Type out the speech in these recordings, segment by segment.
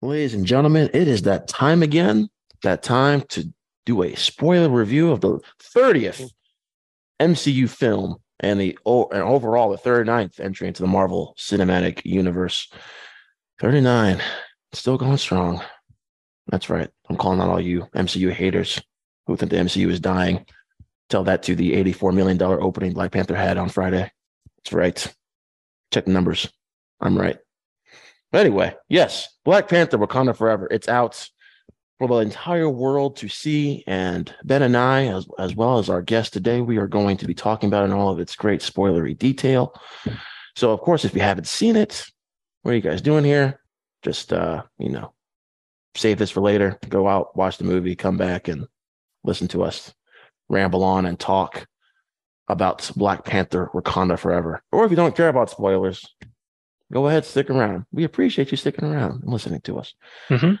Ladies and gentlemen, it is that time again, that time to do a spoiler review of the 30th MCU film and overall the 39th entry into the Marvel Cinematic Universe. 39, still going strong. That's right. I'm calling out all you MCU haters who think the MCU is dying. Tell that to the $84 million opening Black Panther had on Friday. That's right. Check the numbers. I'm right. Anyway, yes, Black Panther: Wakanda Forever. It's out for the entire world to see, and Ben and I, as well as our guest today, we are going to be talking about it in all of its great spoilery detail. So, of course, if you haven't seen it, what are you guys doing here? Just, save this for later. Go out, watch the movie, come back, and listen to us ramble on and talk about Black Panther: Wakanda Forever. Or if you don't care about spoilers, go ahead, stick around. We appreciate you sticking around and listening to us. Mm-hmm.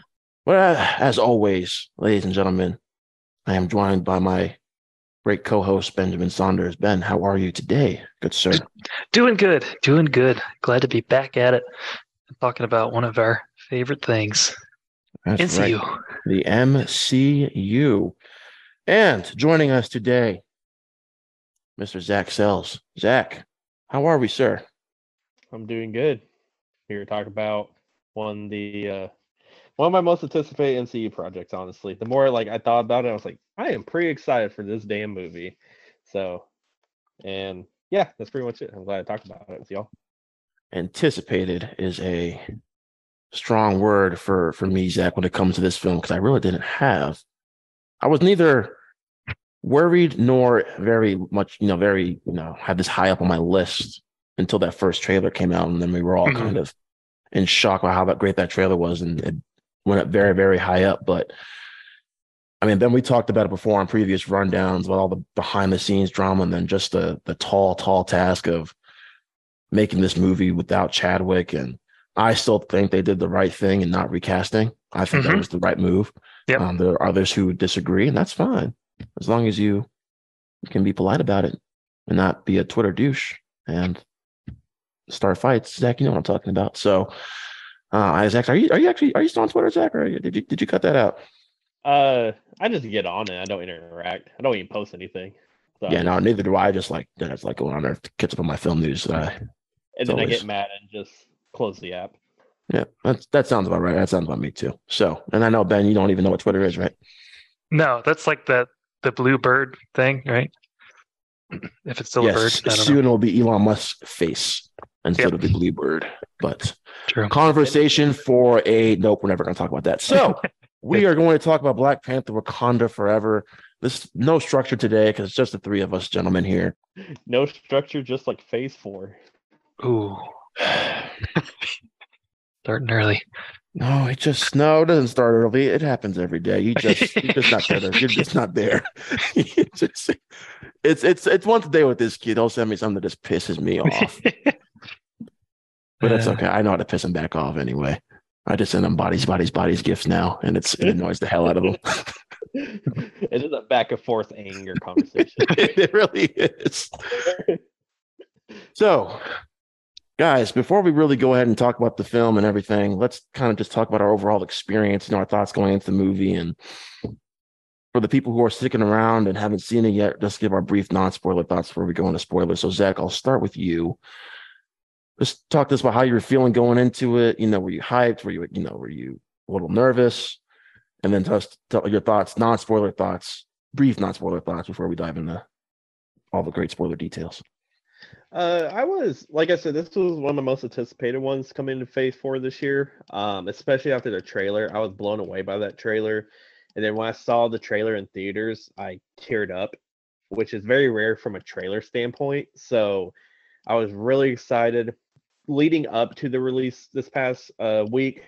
But as always, ladies and gentlemen, I am joined by my great co-host, Benjamin Saunders. Ben, how are you today, good sir? Doing good. Glad to be back at it. I'm talking about one of our favorite things. That's MCU. Right. The MCU. And joining us today, Mr. Zach Sells. Zach, how are we, sir? I'm doing good. Here to talk about one of my most anticipated MCU projects, honestly. The more I thought about it, I was like, I am pretty excited for this damn movie. So, and yeah, that's pretty much it. I'm glad to talk about it with y'all. Anticipated is a strong word for me, Zach, when it comes to this film, because I really didn't have. I was neither worried nor very much, had this high up on my list until that first trailer came out, and then we were all kind of in shock by how great that trailer was, and it went up very, very high up. But, then we talked about it before on previous rundowns about all the behind-the-scenes drama, and then just the tall task of making this movie without Chadwick. And I still think they did the right thing in not recasting. I think that was the right move. Yep. There are others who disagree, and that's fine, as long as you can be polite about it and not be a Twitter douche and start fights. Zach, you know what I'm talking about. So, Zach, are you still on Twitter, Zach, or did you cut that out? I just get on it. I don't interact. I don't even post anything. So. Yeah, no, neither do I. Just that's going on there, catch up on my film news. I get mad and just close the app. Yeah, that sounds about right. That sounds about me too. So, and I know, Ben, you don't even know what Twitter is, right? No, that's like the blue bird thing, right? If it's still a bird, I don't soon know. It'll be Elon Musk's face instead of the blue bird. But true. Conversation for a nope, we're never going to talk about that. So we are going to talk about Black Panther: Wakanda Forever. This no structure today because it's just the three of us gentlemen here. No structure, just like Phase 4. Ooh, starting early. No, it doesn't start early. It happens every day. You're just not there. You're just not there. It's once a day with this kid. Don't send me something that just pisses me off. But that's okay. I know how to piss them back off anyway. I just send them bodies gifts now, and it annoys the hell out of them. It is a back and forth anger conversation. It really is. So, guys, before we really go ahead and talk about the film and everything, let's kind of just talk about our overall experience, our thoughts going into the movie. And for the people who are sticking around and haven't seen it yet, just give our brief non-spoiler thoughts before we go into spoilers. So, Zach, I'll start with you. Just talk to us about how you were feeling going into it. Were you hyped? Were you a little nervous? And then tell your thoughts, non-spoiler thoughts, brief non-spoiler thoughts before we dive into all the great spoiler details. I was, like I said, this was one of the most anticipated ones coming into Phase 4 this year, especially after the trailer. I was blown away by that trailer. And then when I saw the trailer in theaters, I teared up, which is very rare from a trailer standpoint. So I was really excited. Leading up to the release this past week,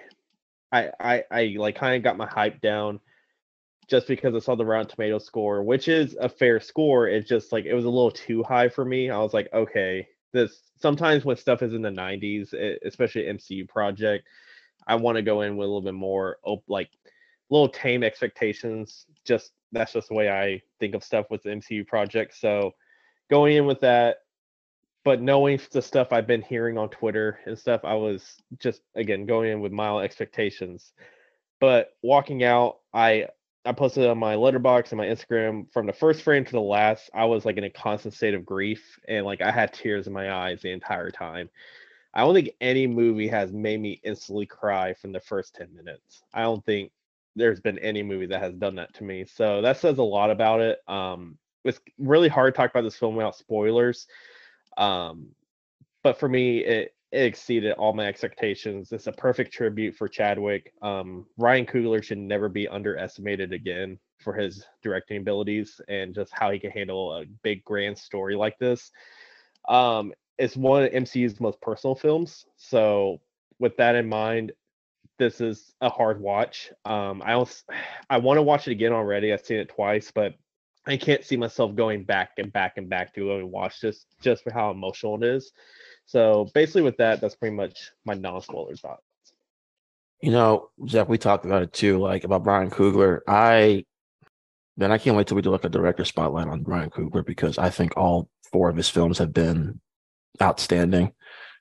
I kind of got my hype down just because I saw the Rotten Tomatoes score, which is a fair score. It's just it was a little too high for me. I was like, okay, this sometimes when stuff is in the 90s, especially MCU project, I want to go in with a little bit more little tame expectations. Just that's just the way I think of stuff with the MCU project. So going in with that, But knowing the stuff I've been hearing on Twitter and stuff, I was just, again, going in with mild expectations. But walking out, I posted on my Letterboxd and my Instagram, from the first frame to the last, I was like in a constant state of grief. And like I had tears in my eyes the entire time. I don't think any movie has made me instantly cry from the first 10 minutes. I don't think there's been any movie that has done that to me. So that says a lot about it. It's really hard to talk about this film without spoilers. But for me, it exceeded all my expectations. It's a perfect tribute for Chadwick. Ryan Coogler should never be underestimated again for his directing abilities and just how he can handle a big, grand story like this. It's one of MCU's most personal films. So with that in mind, this is a hard watch. I want to watch it again already. I've seen it twice, but I can't see myself going back and back and back to go and watch this just for how emotional it is. So basically with that, that's pretty much my non-spoiler thoughts. You know, Jeff, we talked about it too, like about Ryan Coogler. I can't wait till we do like a director spotlight on Ryan Coogler, because I think all four of his films have been outstanding,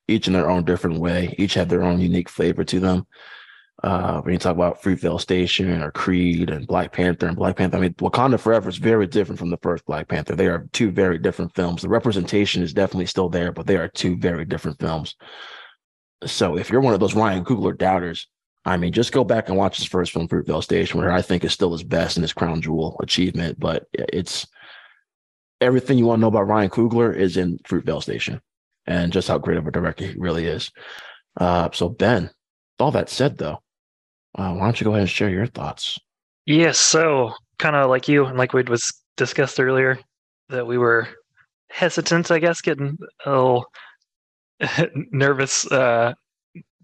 each in their own different way. Each had their own unique flavor to them. When you talk about Fruitvale Station or Creed and Black Panther, I mean, Wakanda Forever is very different from the first Black Panther. They are two very different films. The representation is definitely still there, but they are two very different films. So if you're one of those Ryan Coogler doubters, I mean, just go back and watch his first film, Fruitvale Station, where I think is still his best and his crown jewel achievement. But it's everything you want to know about Ryan Coogler is in Fruitvale Station, and just how great of a director he really is. So Ben, with all that said though, why don't you go ahead and share your thoughts? Yes, so kind of like you and like we was discussed earlier, that we were hesitant, I guess, getting a little nervous,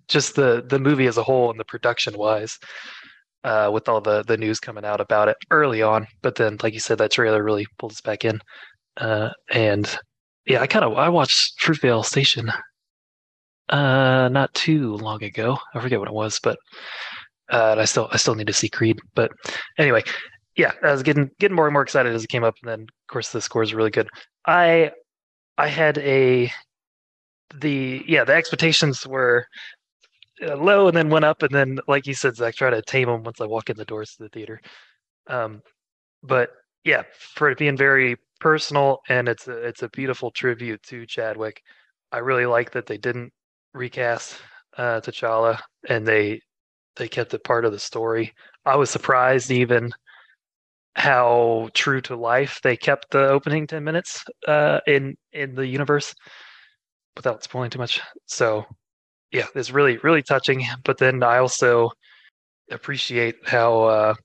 just the movie as a whole and the production wise, with all the news coming out about it early on. But then, like you said, that trailer really pulled us back in. And yeah, I watched Fruitvale Station not too long ago. I forget what it was, but and I still need to see Creed. But anyway, yeah, I was getting more and more excited as it came up, and then of course the score is really good. I had the expectations were low and then went up, and then like you said, Zach, try to tame them once I walk in the doors to the theater. But yeah, for it being very personal, and it's a beautiful tribute to Chadwick. I really like that they didn't recast T'Challa, and they kept it part of the story. I was surprised even how true to life they kept the opening 10 minutes in the universe, without spoiling too much. So yeah, it's really, really touching. But then I also appreciate how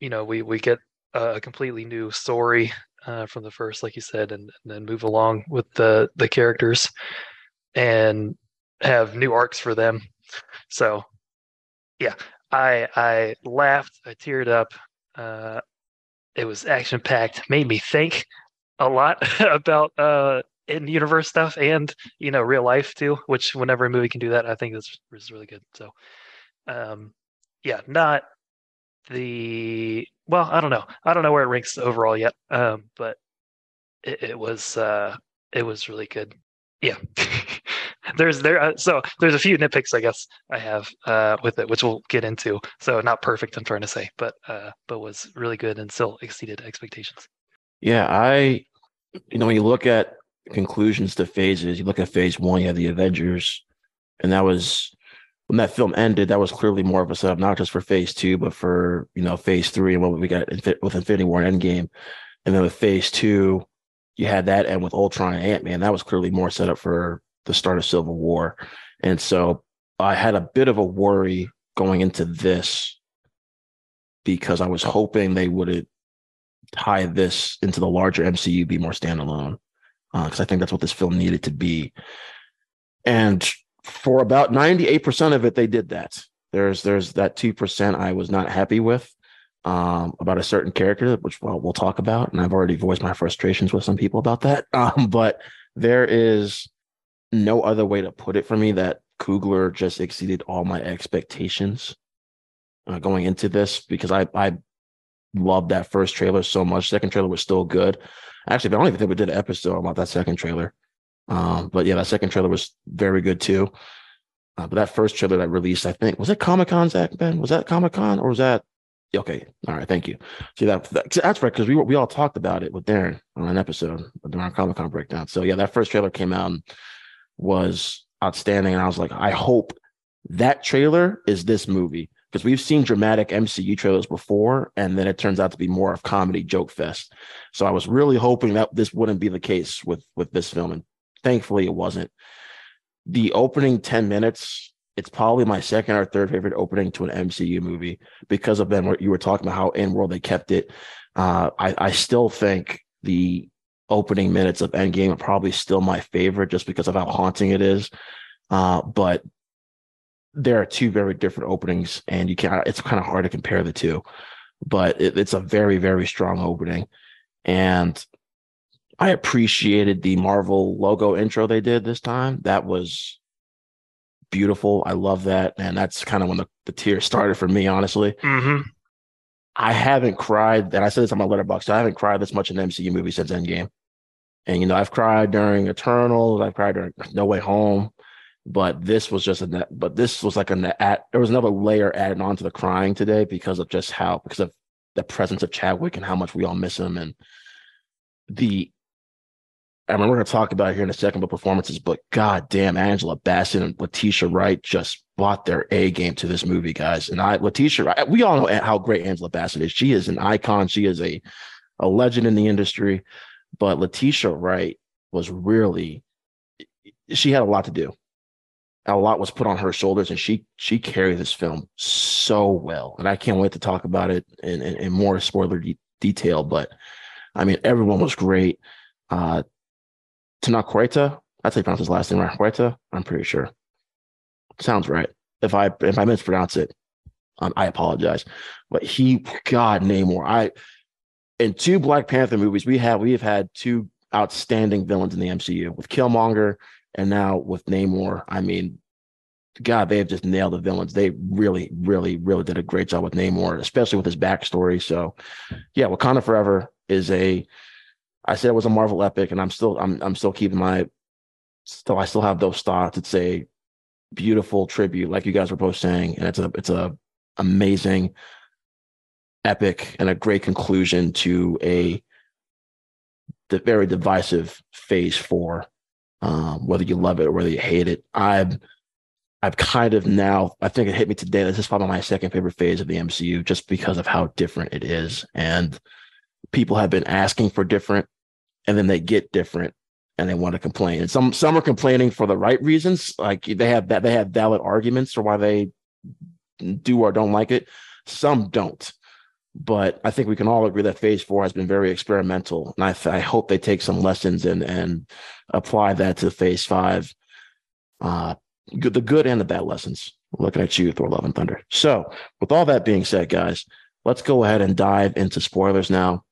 we get a completely new story from the first, like you said, and then move along with the characters and have new arcs for them. So yeah, I laughed, I teared up. It was action packed, made me think a lot about in-universe stuff and, real life too, which whenever a movie can do that, I think this is really good. So I don't know where it ranks overall yet, but it was really good. Yeah, there's a few nitpicks I guess I have with it, which we'll get into. So not perfect, I'm trying to say, but was really good and still exceeded expectations. Yeah, when you look at conclusions to phases, you look at phase one, you have the Avengers, and that was. When that film ended, that was clearly more of a setup, not just for phase two, but for, phase three and what we got with Infinity War and Endgame. And then with phase two, you had that end with Ultron and Ant-Man. That was clearly more set up for the start of Civil War. And so I had a bit of a worry going into this because I was hoping they would tie this into the larger MCU, be more standalone. Because I think that's what this film needed to be. And for about 98% of it, they did that. There's that 2% I was not happy with about a certain character, which we'll talk about. And I've already voiced my frustrations with some people about that. But there is no other way to put it for me that Coogler just exceeded all my expectations going into this, because I loved that first trailer so much. Second trailer was still good. Actually, I don't even think we did an episode about that second trailer. But yeah, that second trailer was very good too. But that first trailer that released, I think, was it Comic-Con, Zach, Ben? Was that Comic-Con or was that? Okay. All right. Thank you. See, that's right. Because we all talked about it with Darren on an episode during our Comic-Con breakdown. So yeah, that first trailer came out and was outstanding. And I was like, I hope that trailer is this movie, because we've seen dramatic MCU trailers before, and then it turns out to be more of comedy joke fest. So I was really hoping that this wouldn't be the case with this film. And thankfully it wasn't. The opening 10 minutes, it's probably my second or third favorite opening to an MCU movie because of them. What you were talking about, how in world they kept it. I still think the opening minutes of Endgame are probably still my favorite just because of how haunting it is. But there are two very different openings, and it's kind of hard to compare the two, but it's a very, very strong opening. And I appreciated the Marvel logo intro they did this time. That was beautiful. I love that. And that's kind of when the tears started for me, honestly. Mm-hmm. I haven't cried, and I said this on my Letterboxd, I haven't cried this much in an MCU movie since Endgame. And, you know, I've cried during Eternals, I've cried during No Way Home, but this was just there was another layer added on to the crying today because of the presence of Chadwick and how much we all miss him. And I mean, we're going to talk about it here in a second, but performances, but goddamn, Angela Bassett and Letitia Wright just bought their A game to this movie, guys. And Letitia Wright, we all know how great Angela Bassett is. She is an icon. She is a legend in the industry, but Letitia Wright was she had a lot to do. A lot was put on her shoulders, and she carried this film so well. And I can't wait to talk about it in more spoiler detail, but I mean, everyone was great. Tana Huerta, that's how you pronounce his last name, right? Huerta, I'm pretty sure. Sounds right. If I mispronounce it, I apologize. But Namor. In two Black Panther movies, we have had two outstanding villains in the MCU with Killmonger and now with Namor. I mean, God, they have just nailed the villains. They really, really, really did a great job with Namor, especially with his backstory. So yeah, Wakanda Forever is I said it was a Marvel epic, and I still have those thoughts. It's a beautiful tribute, like you guys were both saying, and it's a amazing epic and a great conclusion to the very divisive Phase 4. Whether you love it or whether you hate it, I've kind of now, I think it hit me today, this is probably my second favorite phase of the MCU, just because of how different it is, and people have been asking for different. And then they get different, and they want to complain. And some are complaining for the right reasons, like they have valid arguments for why they do or don't like it. Some don't, but I think we can all agree that Phase 4 has been very experimental, and I hope they take some lessons and apply that to Phase 5. The good and the bad lessons. Looking at you, Thor: Love and Thunder. So, with all that being said, guys, let's go ahead and dive into spoilers now.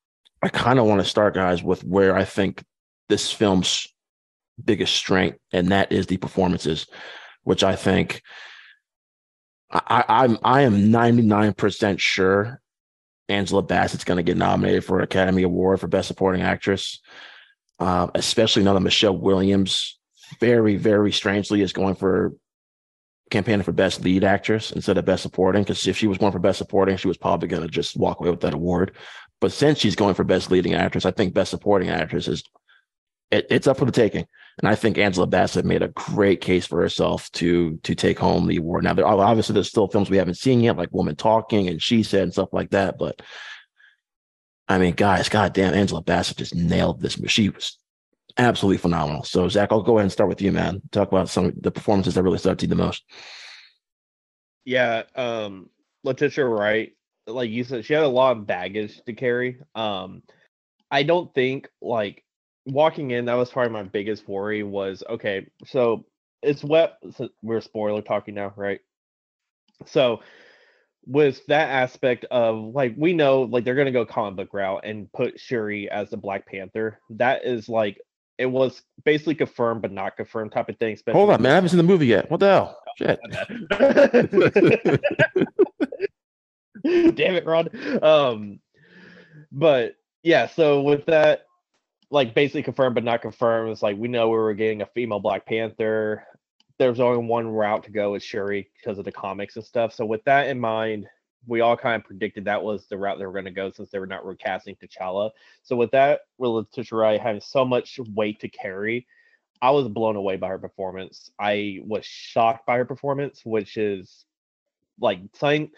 I kind of want to start, guys, with where I think this film's biggest strength, and that is the performances, which I think I am 99% sure Angela Bassett's going to get nominated for an Academy Award for Best Supporting Actress, especially now that Michelle Williams, very, very strangely, is going for campaigning for Best Lead Actress instead of Best Supporting, because if she was going for Best Supporting, she was probably going to just walk away with that award. But since she's going for Best Leading Actress, I think Best Supporting Actress it's up for the taking. And I think Angela Bassett made a great case for herself to take home the award. Now, obviously, there's still films we haven't seen yet, like Woman Talking and She Said and stuff like that. But, I mean, guys, goddamn, Angela Bassett just nailed this. She was absolutely phenomenal. So, Zach, I'll go ahead and start with you, man. Talk about some of the performances that really stuck to you the most. Yeah, Letitia Wright, like you said, she had a lot of baggage to carry. I don't think, like, walking in, that was probably my biggest worry was, okay, so it's what, so we're spoiler talking now, right? So with that aspect of, like, we know, like, they're going to go comic book route and put Shuri as the Black Panther. That is, like, it was basically confirmed but not confirmed type of thing. Hold on, man, I haven't seen the movie yet. What the hell? Shit. Damn it, Ron. But yeah, so with that, like basically confirmed but not confirmed. It's like, we know we were getting a female Black Panther. There's only one route to go with Shuri because of the comics and stuff. So with that in mind, we all kind of predicted that was the route they were going to go since they were not recasting T'Challa. So with that, with Letitia Wright having so much weight to carry, I was blown away by her performance. I was shocked by her performance, which is like saying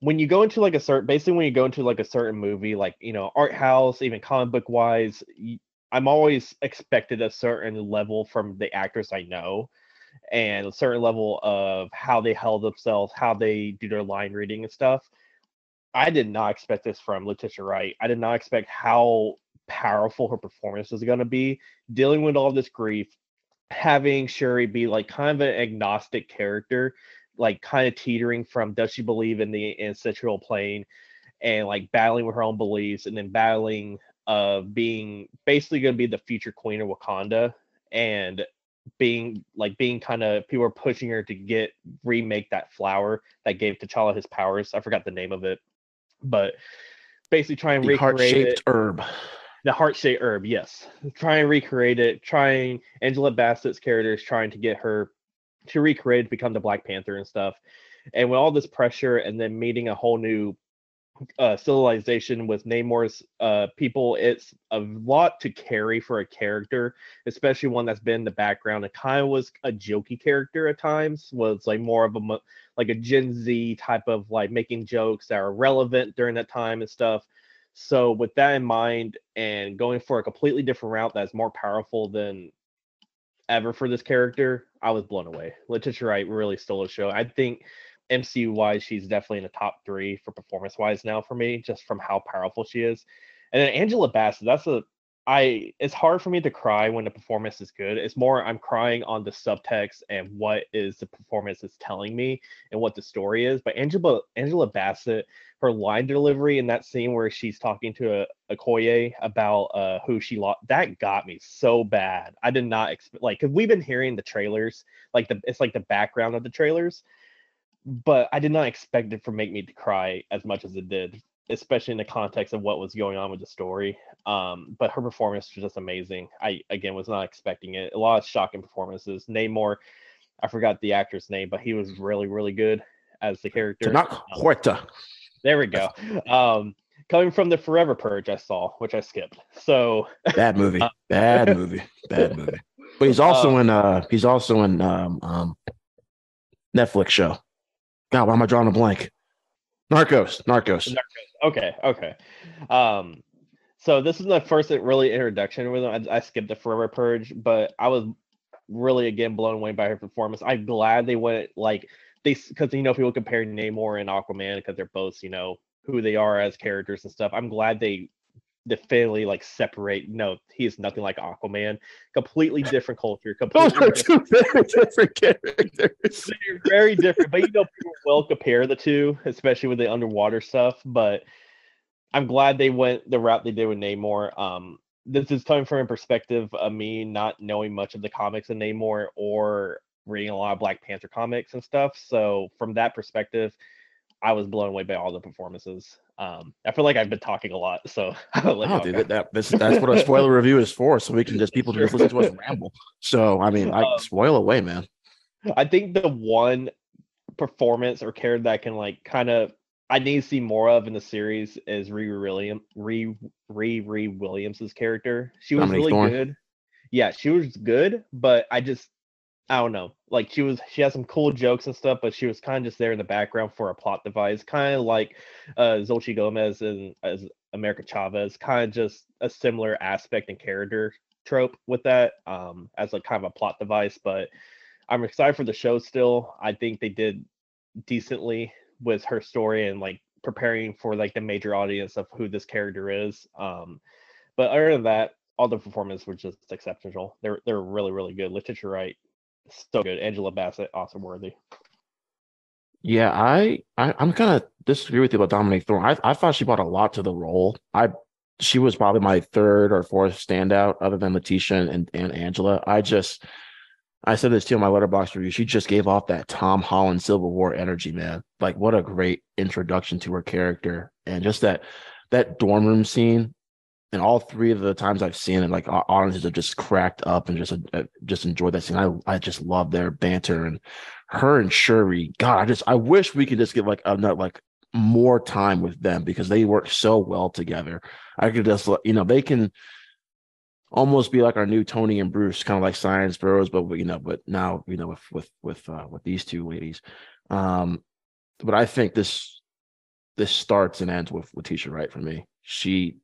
when you go into like a certain, basically when you go into like a certain movie, like, you know, art house, even comic book wise, I'm always expected a certain level from the actors I know, and a certain level of how they held themselves, how they do their line reading and stuff. I did not expect this from Letitia Wright. I did not expect how powerful her performance is going to be, dealing with all this grief, having Shuri be like kind of an agnostic character, like kind of teetering from does she believe in the ancestral plane, and like battling with her own beliefs, and then battling being basically going to be the future queen of Wakanda, and being kind of, people are pushing her to get remake that flower that gave T'Challa his powers. I forgot the name of it, but basically try and recreate the heart-shaped herb. Yes, try and recreate it. Trying Angela Bassett's character is trying to get her to recreate it to become the Black Panther and stuff. And with all this pressure, and then meeting a whole new civilization with Namor's people, it's a lot to carry for a character, especially one that's been in the background. It kind of was a jokey character at times, was like more of a like a Gen Z type of like making jokes that are relevant during that time and stuff. So with that in mind, and going for a completely different route that's more powerful than ever for this character, I was blown away. Letitia Wright really stole the show. I think MCU wise, she's definitely in the top three for performance wise now for me, just from how powerful she is. And then Angela Bassett, it's hard for me to cry when the performance is good. It's more I'm crying on the subtext and what is the performance is telling me and what the story is. But Angela Bassett, her line delivery in that scene where she's talking to Okoye about who she lost, that got me so bad. I did not expect, like, because we've been hearing the trailers, like it's like the background of the trailers. But I did not expect it to make me to cry as much as it did, especially in the context of what was going on with the story. But her performance was just amazing. I, again, was not expecting it. A lot of shocking performances. Namor, I forgot the actor's name, but he was really, really good as the character. Horta. There we go. Coming from the Forever Purge I saw, which I skipped. So bad movie. Bad movie. But he's also in Netflix show. God, why am I drawing a blank? Narcos. Okay. So this is the first really introduction with him. I skipped the Forever Purge, but I was really, again, blown away by her performance. I'm glad they went, like, because, you know, people compare Namor and Aquaman because they're both, you know, who they are as characters and stuff. I'm glad they definitely, like, separate. No, he is nothing like Aquaman. Completely different culture. Two very different characters. They're very different, but you know, people will compare the two, especially with the underwater stuff. But I'm glad they went the route they did with Namor. This is coming from a perspective of me not knowing much of the comics of Namor or reading a lot of Black Panther comics and stuff. So from that perspective, I was blown away by all the performances. I feel like I've been talking a lot, so that's what a spoiler review is for. So we can just people just listen to us ramble. So I mean, I spoil away, man. I think the one performance or character that can like kind of I need to see more of in the series is Riri Williams's character. She was Dominique really Thorne. Good. Yeah, she was good, but I don't know. Like she had some cool jokes and stuff, but she was kind of just there in the background for a plot device, kind of like Xochitl Gomez and as America Chavez, kind of just a similar aspect and character trope with that as like kind of a plot device. But I'm excited for the show still. I think they did decently with her story and like preparing for like the major audience of who this character is. But other than that, all the performances were just exceptional. They're really, really good. Letitia Wright, so good. Angela Bassett, awesome worthy. Yeah, I'm kind of disagree with you about Dominique Thorne. I thought she brought a lot to the role. She was probably my third or fourth standout other than Letitia and Angela. I said this too in my Letterboxd review. She just gave off that Tom Holland Civil War energy, man. Like what a great introduction to her character. And just that dorm room scene And all three of the times I've seen it, like, audiences have just cracked up and just enjoyed that scene. I just love their banter and her and Shuri. God, I wish we could just get more time with them, because they work so well together. I could just, they can almost be like our new Tony and Bruce, kind of like Science Bros, but now with these two ladies. But I think this starts and ends with Letitia Wright for me. She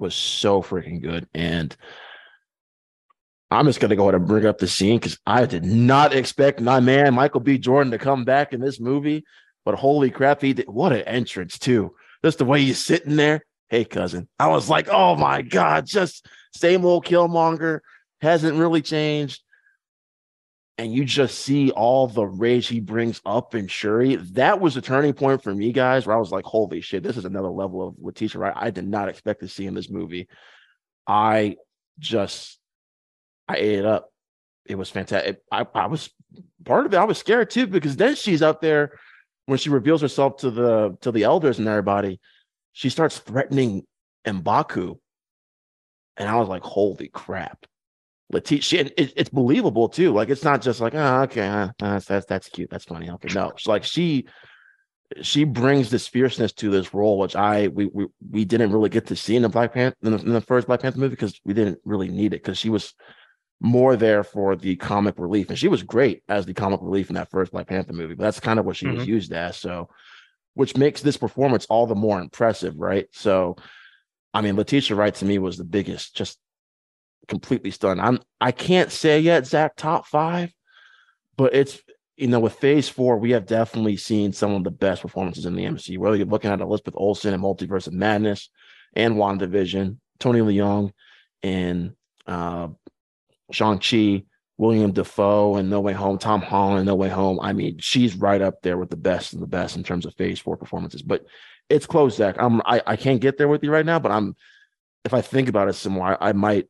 was so freaking good, and I'm just going to go ahead and bring up the scene because I did not expect my man Michael B. Jordan to come back in this movie, but holy crap, he did. What an entrance, too. Just the way he's sitting there. Hey, cousin. I was like, oh, my God, just same old Killmonger. Hasn't really changed. And you just see all the rage he brings up in Shuri. That was a turning point for me, guys, where I was like, holy shit, this is another level of Letitia Wright I did not expect to see in this movie. I ate it up. It was fantastic. I was part of it. I was scared, too, because then she's out there when she reveals herself to the elders and everybody. She starts threatening M'Baku. And I was like, holy crap. Letitia, and it's believable, too. Like, it's not just like, oh, okay, that's cute. That's funny. Okay, no. It's like she brings this fierceness to this role, which we didn't really get to see in the Black Panther, in the first Black Panther movie, because we didn't really need it, because she was more there for the comic relief. And she was great as the comic relief in that first Black Panther movie, but that's kind of what she was used as. So, which makes this performance all the more impressive, right? So, I mean, Letitia Wright to me was the biggest, just completely stunned. I can't say yet, Zach, top five, but it's, with phase four, we have definitely seen some of the best performances in the MCU, whether you're looking at Elizabeth Olsen in Multiverse of Madness and WandaVision, Tony Leung in Shang-Chi, William Dafoe and No Way Home, Tom Holland and No Way Home. I mean, she's right up there with the best of the best in terms of phase four performances. But it's close, Zach. I can't get there with you right now, but if I think about it some more, I might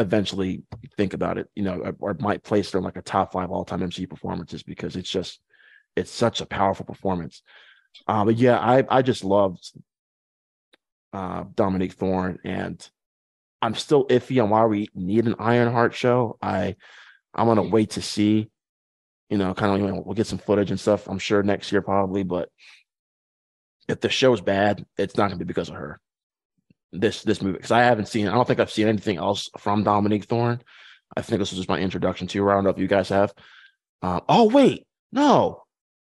eventually think about it, or might place her in like a top five all-time MCU performances, because it's such a powerful performance. But yeah, I just loved Dominic Thorne, and I'm still iffy on why we need an Ironheart show. I'm going to wait to see, we'll get some footage and stuff, I'm sure next year probably, but if the show's bad, it's not going to be because of her, this movie, because I don't think I've seen anything else from Dominic Thorne. I think this was just my introduction to her. I don't know if you guys have. Oh, wait, no.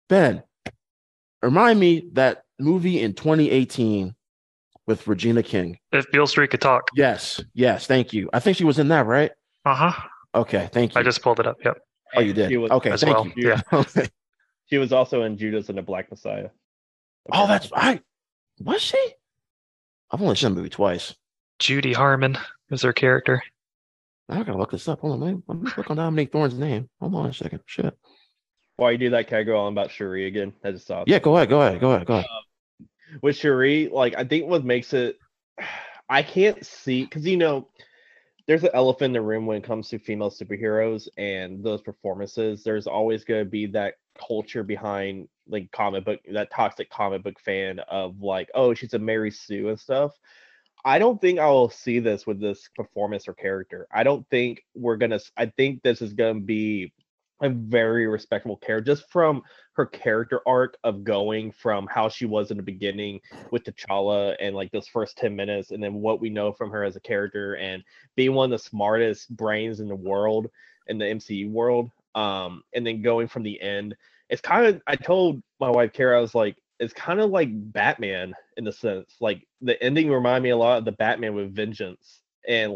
Ben, remind me that movie in 2018 with Regina King. If Beale Street Could Talk. Yes, thank you. I think she was in that, right? Uh-huh. Okay, thank you. I just pulled it up. Yep. Oh, you did. Okay, thank you. Yeah. Okay. She was also in Judas and the Black Messiah. Okay. Oh, that's right. Was she? I've only seen the movie twice. Judy Harmon is her character. I gotta look this up. Hold on, man. I'm gonna look on Dominic Thorne's name. Hold on a second. Shit. While you do that, can I go on about Shuri again? I just saw. Yeah, go ahead. With Shuri, I think what makes it, I can't see, because there's an elephant in the room when it comes to female superheroes and those performances. There's always going to be that culture behind that toxic comic book fan of oh, she's a Mary Sue and stuff. I don't think I will see this with this performance or character. I think this is going to be a very respectable character, just from her character arc of going from how she was in the beginning with T'Challa and those first 10 minutes, and then what we know from her as a character and being one of the smartest brains in the world, in the MCU world, and then going from the end. It's kind of, I told my wife Kara, I was like, it's kind of like Batman in the sense, the ending reminded me a lot of the Batman with Vengeance, and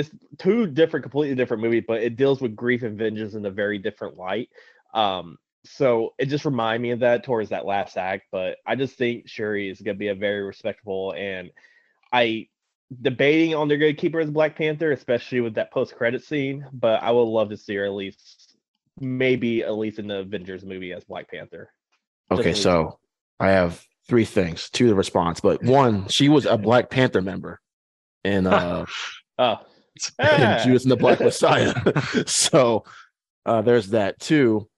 it's two completely different movies, but it deals with grief and vengeance in a very different light. So it just reminded me of that towards that last act. But I just think Shuri is going to be a very respectable, and I debating on they're going to keep her as Black Panther, especially with that post-credit scene. But I would love to see her at least in the Avengers movie as Black Panther. Okay, so I have three things to the response. But one, she was a Black Panther member. And and Judas and the Black Messiah. So there's that too.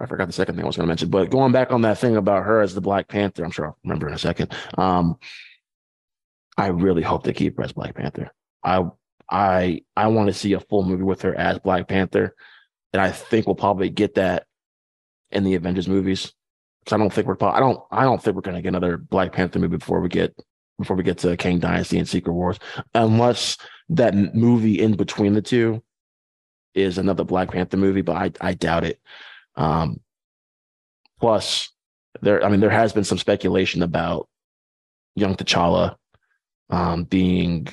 I forgot the second thing I was going to mention, but going back on that thing about her as the Black Panther, I'm sure I'll remember in a second. I really hope they keep her as Black Panther. I want to see a full movie with her as Black Panther, and I think we'll probably get that in the Avengers movies. Because I don't think we're going to get another Black Panther movie before we get to Kang Dynasty and Secret Wars, unless that movie in between the two is another Black Panther movie. But I doubt it. Plus, there has been some speculation about young T'Challa being,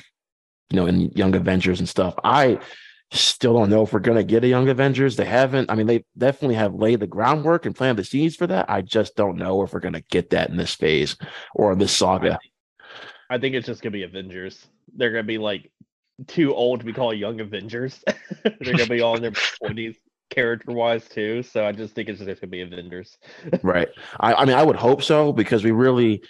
in Young Avengers and stuff. I still don't know if we're going to get a Young Avengers. They haven't. They definitely have laid the groundwork and planted the seeds for that. I just don't know if we're going to get that in this phase or this saga. I think it's just going to be Avengers. They're going to be like too old to be called Young Avengers. They're going to be all in their 20s. Character-wise too, so I just think it's gonna be Avengers. Right. I would hope so, because we really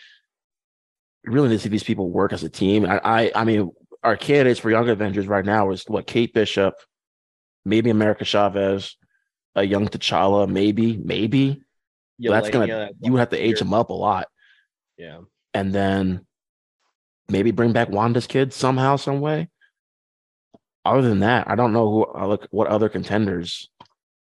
need to see these people work as a team. Our candidates for Young Avengers right now is Kate Bishop, maybe America Chavez, a young T'Challa, maybe. Yeah, that's you would have to age them up a lot. Yeah. And then maybe bring back Wanda's kids somehow, some way. Other than that, I don't know what other contenders.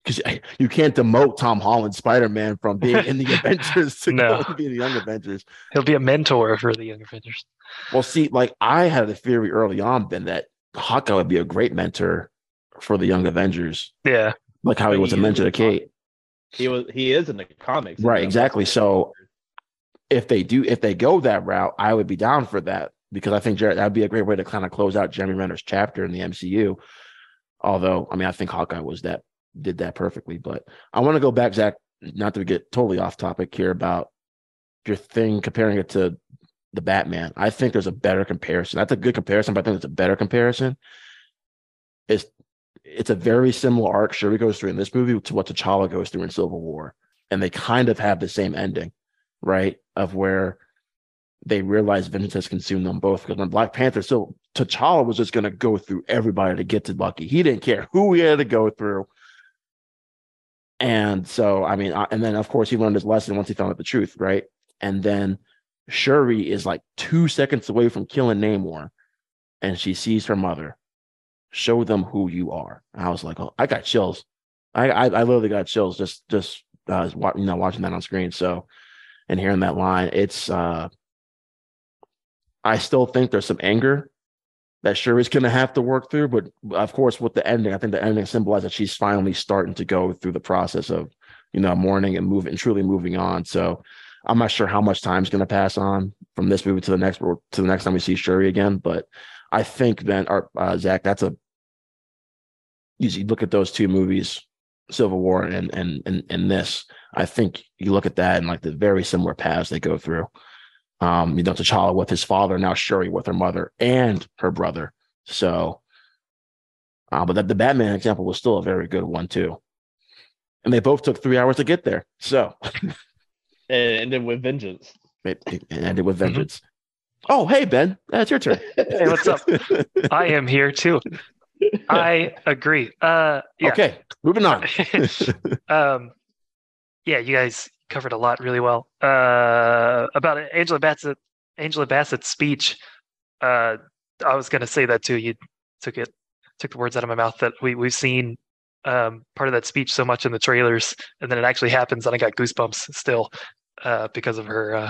Because you can't demote Tom Holland's Spider-Man from being in the Avengers to being the Young Avengers. He'll be a mentor for the Young Avengers. Well, see, I had a theory early on, Ben, that Hawkeye would be a great mentor for the Young Avengers. Yeah. How he was a mentor to Kate. He is in the comics. Right, exactly. So if they go that route, I would be down for that, because I think that would be a great way to kind of close out Jeremy Renner's chapter in the MCU. Although, I think Hawkeye did that perfectly. But I want to go back, Zach, not to get totally off topic here, about your thing comparing it to the Batman. I think there's a better comparison. That's a good comparison, but I think it's a better comparison. It's a very similar arc Shuri goes through in this movie to what T'Challa goes through in Civil War. And they kind of have the same ending, right? Of where they realize vengeance has consumed them both. Because when Black Panther, so T'Challa was just going to go through everybody to get to Bucky. He didn't care who he had to go through. And so, and then of course he learned his lesson once he found out the truth, right? And then Shuri is 2 seconds away from killing Namor, and she sees her mother. Show them who you are. And I was like, oh, I got chills. I literally got chills just watching that on screen. So, and hearing that line, it's. I still think there's some anger that Shuri's going to have to work through. But of course, with the ending, I think the ending symbolizes that she's finally starting to go through the process of, mourning and truly moving on. So I'm not sure how much time's going to pass on from this movie to the next time we see Shuri again. But I think then, Zach, you look at those two movies, Civil War and this, I think you look at that and the very similar paths they go through. T'Challa with his father, now Shuri with her mother and her brother. So, but the Batman example was still a very good one too. And they both took 3 hours to get there. So, it ended with vengeance. Oh, hey Ben, it's your turn. Hey, what's up? I am here too. I agree. Yeah. Okay, moving on. Yeah, you guys covered a lot really well. About Angela Bassett's speech. I was going to say that too. You took the words out of my mouth, that we've seen part of that speech so much in the trailers, and then it actually happens, and I got goosebumps still because of her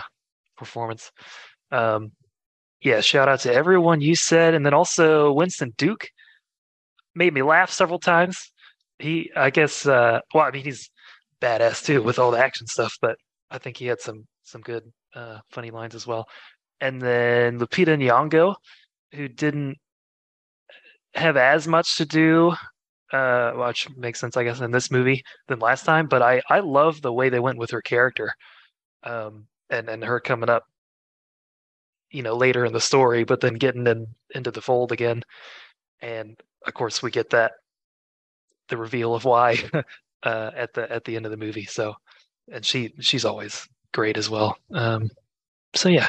performance. Yeah, shout out to everyone you said, and then also Winston Duke made me laugh several times. He, I guess, he's badass too with all the action stuff, but I think he had some good funny lines as well. And then Lupita Nyong'o, who didn't have as much to do, which makes sense I guess in this movie than last time, but I love the way they went with her character, and her coming up later in the story, but then getting into the fold again. And of course we get the reveal of why at the end of the movie. So, and she's always great as well. So yeah.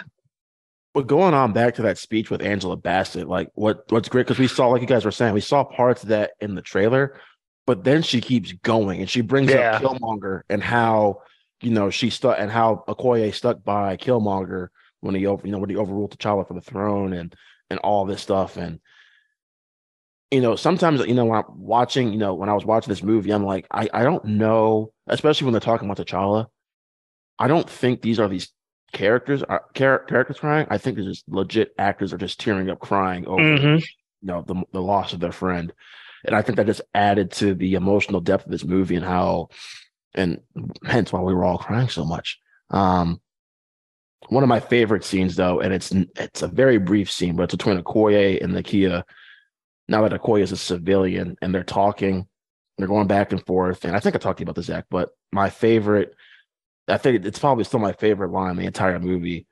But going on back to that speech with Angela Bassett, what's great, because we saw, like you guys were saying, we saw parts of that in the trailer, But then she keeps going and she brings up Killmonger and how, you know, she stuck and how Okoye stuck by Killmonger when he overruled T'Challa for the throne and all this stuff. And, you know, sometimes, you know, when I'm watching, you know, when I was watching this movie, I'm like, I don't know, especially when they're talking about T'Challa. I don't think these are these characters characters crying. I think they're just legit actors are just tearing up crying over you know, the loss of their friend. And I think that just added to the emotional depth of this movie and how, and hence why we were all crying so much. One of my favorite scenes, though, and it's a very brief scene, but it's between Okoye and Nakia. Now that Okoye is a civilian and they're talking, they're going back and forth. And I think I talked to you about this, Zach, but my favorite, I think it's probably still my favorite line in the entire movie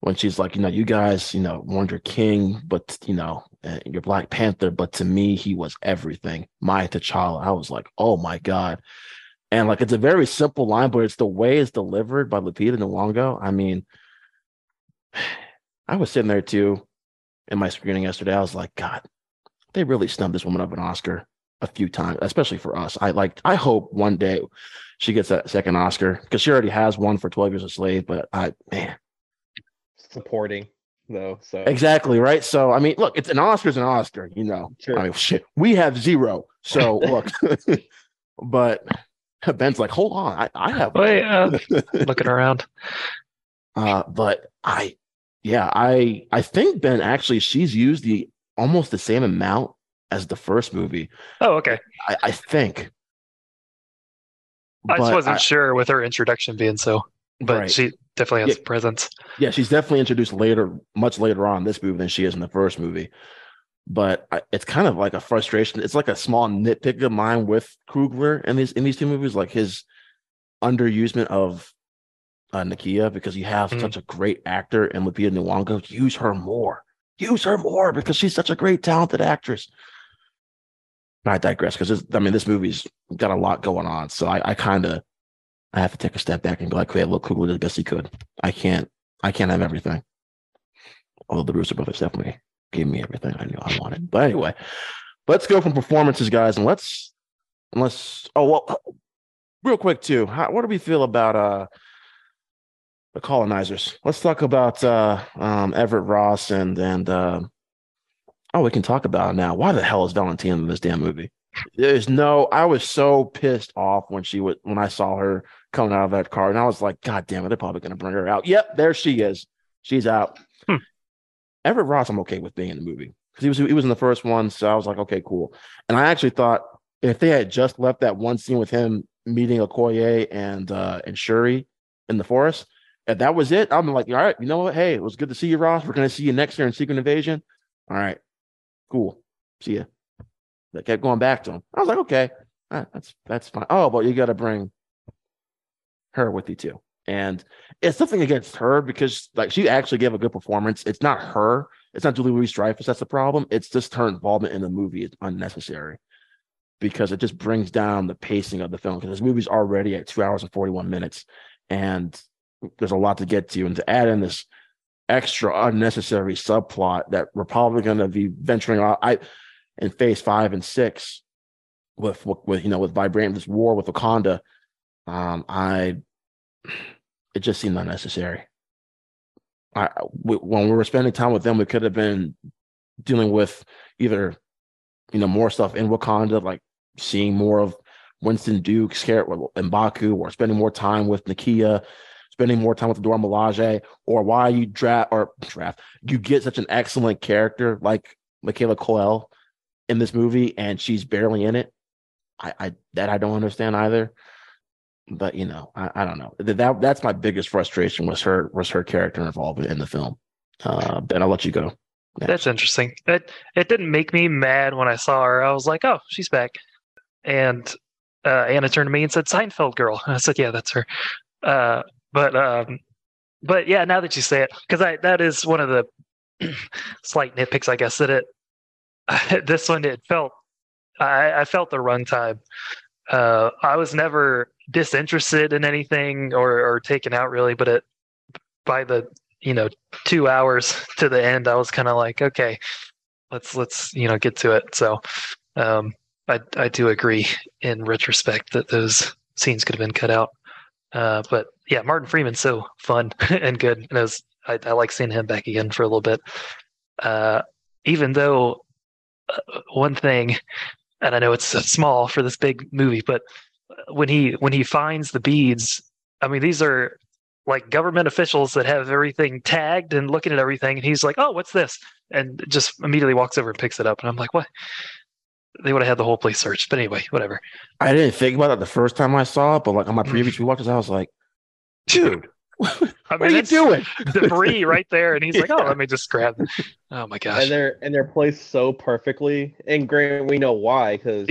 when she's like, you know, you guys, you know, warned your king, but, you know, your Black Panther, but to me, he was everything. My T'Challa. I was like, oh my God. And like, it's a very simple line, but it's the way it's delivered by Lupita Nyong'o. I mean, I was sitting there too in my screening yesterday. I was like, God, they really snubbed this woman up an Oscar a few times, especially for us. I hope one day she gets that second Oscar because she already has one for 12 Years a Slave, but supporting though. So exactly. Right. So, I mean, look, it's an Oscar's an Oscar, you know, sure. I mean, shit, we have zero. So look, but Ben's like, hold on. I have looking around. But I think Ben actually, she's used almost the same amount as the first movie. Oh, okay. I think. I just wasn't sure with her introduction being so, but right. She definitely has presence. Yeah, she's definitely introduced later, much later on in this movie than she is in the first movie. But it's kind of like a frustration. It's like a small nitpick of mine with Coogler in these two movies, like his underusement of Nakia, because you have such a great actor in Lupita Nyong'o. Use her more because she's such a great, talented actress. I digress because this movie's got a lot going on, so I have to take a step back and be like, okay, look, Coogler did the best he could. I can't have everything. Although the Russo brothers definitely gave me everything I knew I wanted. But anyway, let's go from performances, guys, and real quick too. What do we feel about the colonizers? Let's talk about Everett Ross and we can talk about it now. Why the hell is Valentina in this damn movie? I was so pissed off when I saw her coming out of that car, and I was like, God damn it, they're probably gonna bring her out. Yep, there she is. She's out. Everett Ross, I'm okay with being in the movie because he was in the first one, so I was like, okay, cool. And I actually thought if they had just left that one scene with him meeting Okoye and Shuri in the forest. If that was it, I'm like, all right, you know what? Hey, it was good to see you, Ross. We're going to see you next year in Secret Invasion. All right, cool. See ya. They kept going back to him. I was like, okay, right, that's fine. Oh, but you got to bring her with you too. And it's nothing against her because like she actually gave a good performance. It's not her. It's not Julie Louis-Dreyfus. That's the problem. It's just her involvement in the movie is unnecessary because it just brings down the pacing of the film because this movie's already at 2 hours and 41 minutes. And there's a lot to get to, and to add in this extra unnecessary subplot that we're probably going to be venturing out in phase 5 and 6 with vibrant this war with Wakanda. It just seemed unnecessary. When we were spending time with them, we could have been dealing with either, you know, more stuff in Wakanda, like seeing more of Winston Duke's character in M'Baku, or spending more time with Nakia. Spending more time with Dora Milaje, or why you you get such an excellent character like Michaela Coel in this movie, and she's barely in it. I don't understand either. But you know, I don't know. That's my biggest frustration was her character involved in the film. Ben, I'll let you go. Yeah. That's interesting. It didn't make me mad when I saw her. I was like, oh, she's back. And Anna turned to me and said, Seinfeld girl. And I said, yeah, that's her. But yeah, now that you say it, because that is one of the slight nitpicks, I guess, that I felt the runtime. I was never disinterested in anything or taken out really, but by the 2 hours to the end, I was kind of like, okay, let's get to it. So I do agree in retrospect that those scenes could have been cut out. But yeah, Martin Freeman's so fun and good. And I like seeing him back again for a little bit. Even though one thing, and I know it's small for this big movie, but when he finds the beads, I mean, these are like government officials that have everything tagged and looking at everything. And he's like, oh, what's this? And just immediately walks over and picks it up. And I'm like, what? They would have had the whole place searched. But anyway, whatever. I didn't think about that the first time I saw it, but like on my previous rewatches, I was like, dude, what are you doing? Debris right there. And he's like, oh, let me just grab it. Oh my gosh. And they're placed so perfectly. And Grant, we know why, because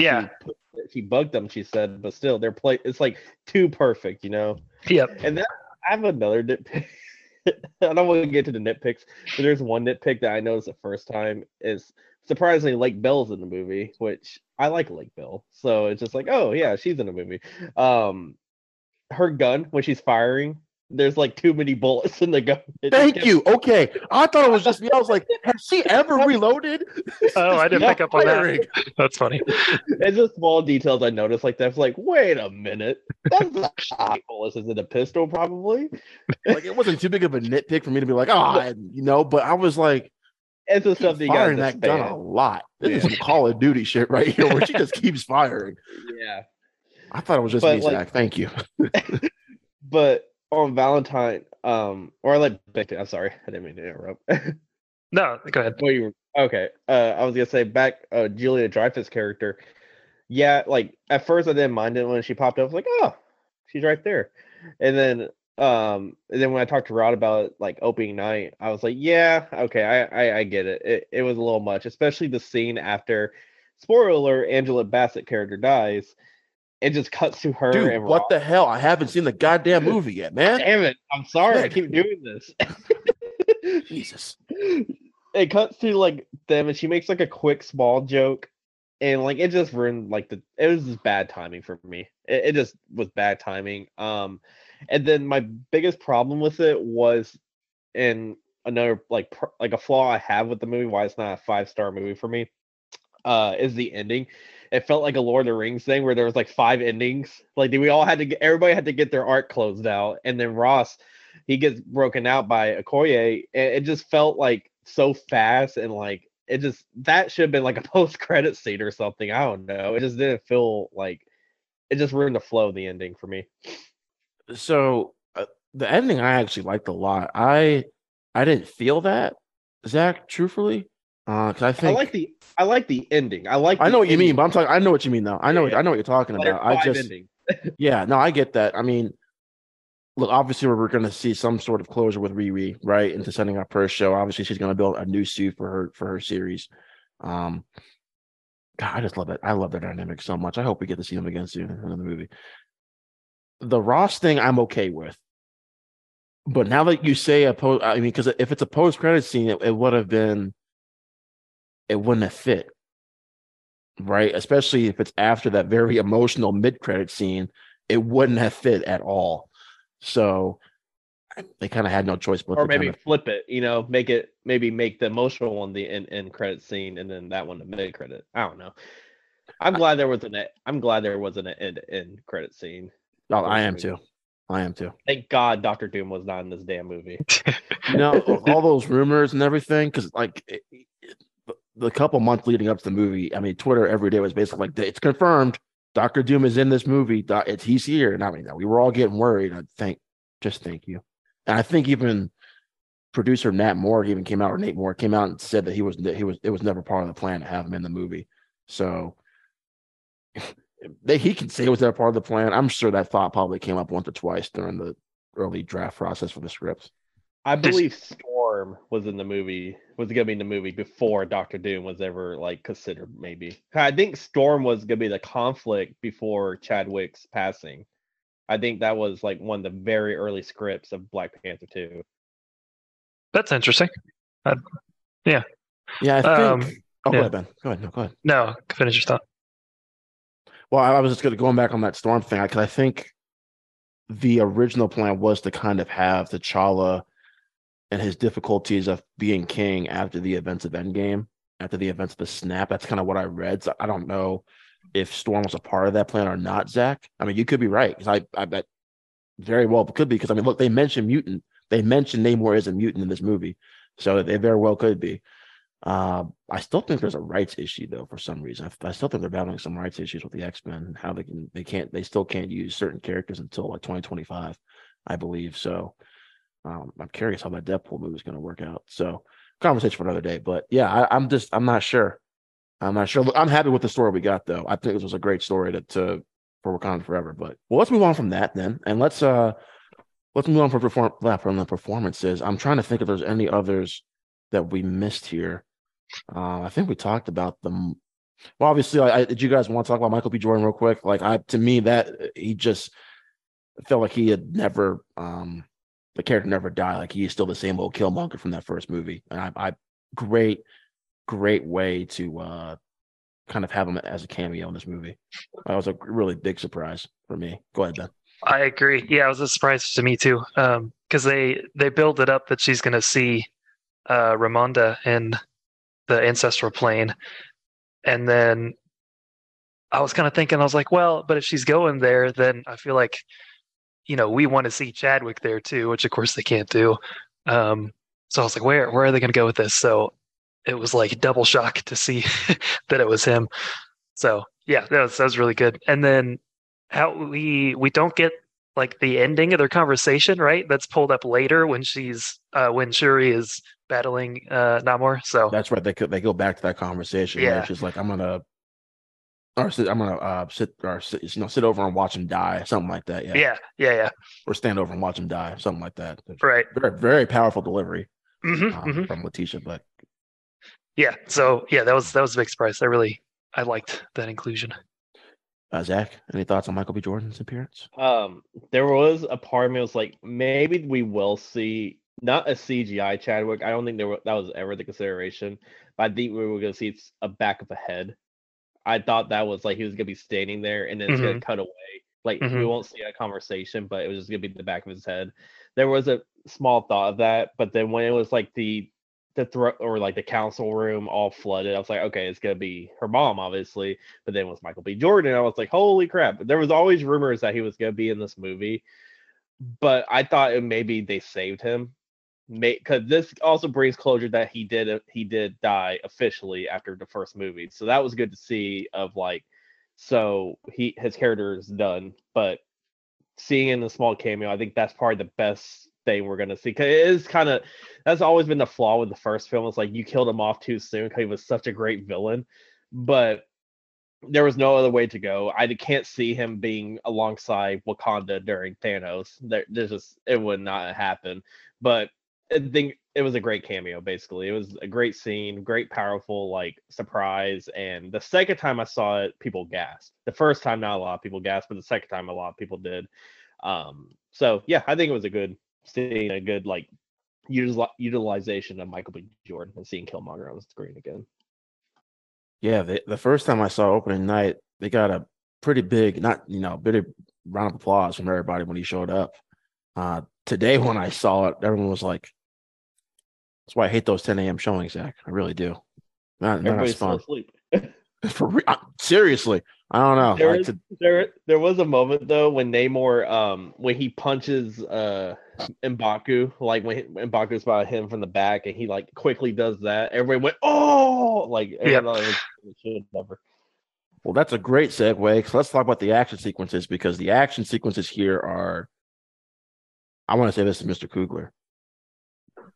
she bugged them, she said, but still they're it's like too perfect, you know? Yep. And then I have another nitpick. I don't want to get to the nitpicks, but there's one nitpick that I noticed the first time is surprisingly Lake Bell's in the movie, which I like Lake Bell. So it's just like, oh yeah, she's in the movie. Her gun, when she's firing, there's like too many bullets in the gun. Thank you. Okay. I thought it was just me. I was like, has she ever reloaded? Oh, I didn't pick up on that. That's funny. It's just small details I noticed like that. It's like, wait a minute. That's not bullets. Is it a pistol probably? Like, it wasn't too big of a nitpick for me to be like, oh, you know, but I was like, it's the stuff that you got to that gun a lot. This is some Call of Duty shit right here where she just keeps firing. Yeah. I thought it was just me, Zach. Thank you. But on Valentine, I'm sorry, I didn't mean to interrupt. No, go ahead. Okay. I was gonna say back Julia Dreyfus' character. Yeah, like at first I didn't mind it when she popped up. I was like, oh, she's right there. And then when I talked to Rod about it, like opening night, I was like, yeah, okay, I get it. It was a little much, especially the scene after, spoiler alert, Angela Bassett character dies. It just cuts to her. Dude, and what the hell? I haven't seen the goddamn movie yet, man. Damn it. I'm sorry. I keep doing this. Jesus. It cuts to like them and she makes like a quick small joke. And like it just ruined like it was just bad timing for me. It just was bad timing. And then my biggest problem with it was in another like a flaw I have with the movie, why it's not a 5-star movie for me, is the ending. It felt like a Lord of the Rings thing where there was like 5 endings. Like everybody had to get their arc closed out. And then Ross, he gets broken out by Okoye. It just felt like so fast. And like, that should have been like a post-credit scene or something. I don't know. It just didn't feel like, it just ruined the flow of the ending for me. So the ending I actually liked a lot. I didn't feel that, Zach, truthfully. Because I like the ending. I know what you mean, but I know what you mean, though. I know what you're talking about. Yeah, no, I get that. I mean, look, obviously we're going to see some sort of closure with Riri, right, into setting up her show. Obviously, she's going to build a new suit for her series. God, I just love it. I love their dynamic so much. I hope we get to see them again soon in another movie. The Ross thing, I'm okay with. But now that you say because if it's a post-credit scene, it would have been. It wouldn't have fit, right? Especially if it's after that very emotional mid-credit scene, it wouldn't have fit at all. So they kind of had no choice but flip it, you know, make the emotional one the end credit scene, and then that one the mid-credit. I don't know. I'm glad there wasn't an end credit scene. No, I am too. Thank God Dr. Doom was not in this damn movie. You know, all those rumors and everything, because like. The couple months leading up to the movie, I mean, Twitter every day was basically like, it's confirmed. Dr. Doom is in this movie. He's here. And I mean, we were all getting worried. Thank you. And I think even producer Nate Moore came out and said that it was never part of the plan to have him in the movie. So he can say it was never part of the plan. I'm sure that thought probably came up once or twice during the early draft process for the script. I believe Storm was going to be in the movie before Dr. Doom was ever like considered, maybe. I think Storm was going to be the conflict before Chadwick's passing. I think that was like one of the very early scripts of Black Panther 2. That's interesting. Yeah. Yeah, I think... go ahead, Ben. Go ahead. No, go ahead. No, finish your thought. Well, I was just going back on that Storm thing, because I think the original plan was to kind of have T'Challa and his difficulties of being king after the events of Endgame, after the events of the snap. That's kind of what I read. So I don't know if Storm was a part of that plan or not, Zach. I mean, you could be right. I bet very well could be, because, I mean, look, they mentioned mutant. They mentioned Namor is a mutant in this movie, so they very well could be. I still think there's a rights issue, though, for some reason. I still think they're battling some rights issues with the X-Men and how they still can't use certain characters until like 2025, I believe. So I'm curious how that Deadpool movie is going to work out. So conversation for another day. But yeah, I'm not sure. I'm not sure. Look, I'm happy with the story we got, though. I think this was a great story for Wakanda Forever. But well, let's move on from that then, and let's move on from the performances. I'm trying to think if there's any others that we missed here. I think we talked about them. Well, obviously, did you guys want to talk about Michael B. Jordan real quick? To me, that he just felt like he had never, the character never died. Like, he is still the same old Killmonger from that first movie, and great way to kind of have him as a cameo in this movie. That was a really big surprise for me. Go ahead, Ben. I agree. Yeah, it was a surprise to me too, because they build it up that she's going to see Ramonda in the ancestral plane, and then I was kind of thinking, I was like, well, but if she's going there, then I feel like, you know, we want to see Chadwick there too, which of course they can't do. So I was like, where are they going to go with this? So it was like double shock to see that it was him. So yeah, that was really good. And then how we don't get like the ending of their conversation, right? That's pulled up later when she's when Shuri is battling Namor. So that's right. They go back to that conversation. Yeah, where she's like, I'm gonna sit over and watch him die, something like that. Yeah. Or stand over and watch him die, something like that. Right. Very, very powerful delivery from Letitia, but. Yeah, so yeah, that was a big surprise. I liked that inclusion. Zach, any thoughts on Michael B. Jordan's appearance? There was a part of me was like, maybe we will see not a CGI Chadwick. I don't think that was ever the consideration. But I think we were going to see a back of a head. I thought that was like he was going to be standing there and then it's going to cut away. Like we won't see a conversation, but it was just going to be the back of his head. There was a small thought of that, but then when it was like the throat or like the council room all flooded, I was like, okay, it's gonna be her mom, obviously. But then it was Michael B. Jordan. I was like, holy crap! There was always rumors that he was gonna be in this movie, but I thought maybe they saved him, because this also brings closure that he did die officially after the first movie. So that was good to see. Of like, so his character is done, but seeing in the small cameo, I think that's probably the best thing we're gonna see, because it is kind of, that's always been the flaw with the first film. It's like you killed him off too soon because he was such a great villain, but there was no other way to go. I can't see him being alongside Wakanda during Thanos. There's just, it would not happen. But I think it was a great cameo. Basically, it was a great scene, great powerful like surprise. And the second time I saw it, people gasped. The first time, not a lot of people gasped, but the second time, a lot of people did. So yeah, I think it was seeing a good like utilization of Michael B. Jordan and seeing Killmonger on the screen again. Yeah, the first time I saw opening night, they got a pretty big, not, you know, bit of round of applause from everybody when he showed up. Today when I saw it, everyone was like, "That's why I hate those 10 a.m. showings, Zach. I really do." Not as fun. For real, seriously, I don't know. There was a moment though when Namor, when he punches M'Baku, like when M'Baku spotted him from the back and he like quickly does that, everybody went, "Oh!" Like, never. Well, that's a great segue, because let's talk about the action sequences, because the action sequences here are, I want to say this to Mr. Coogler,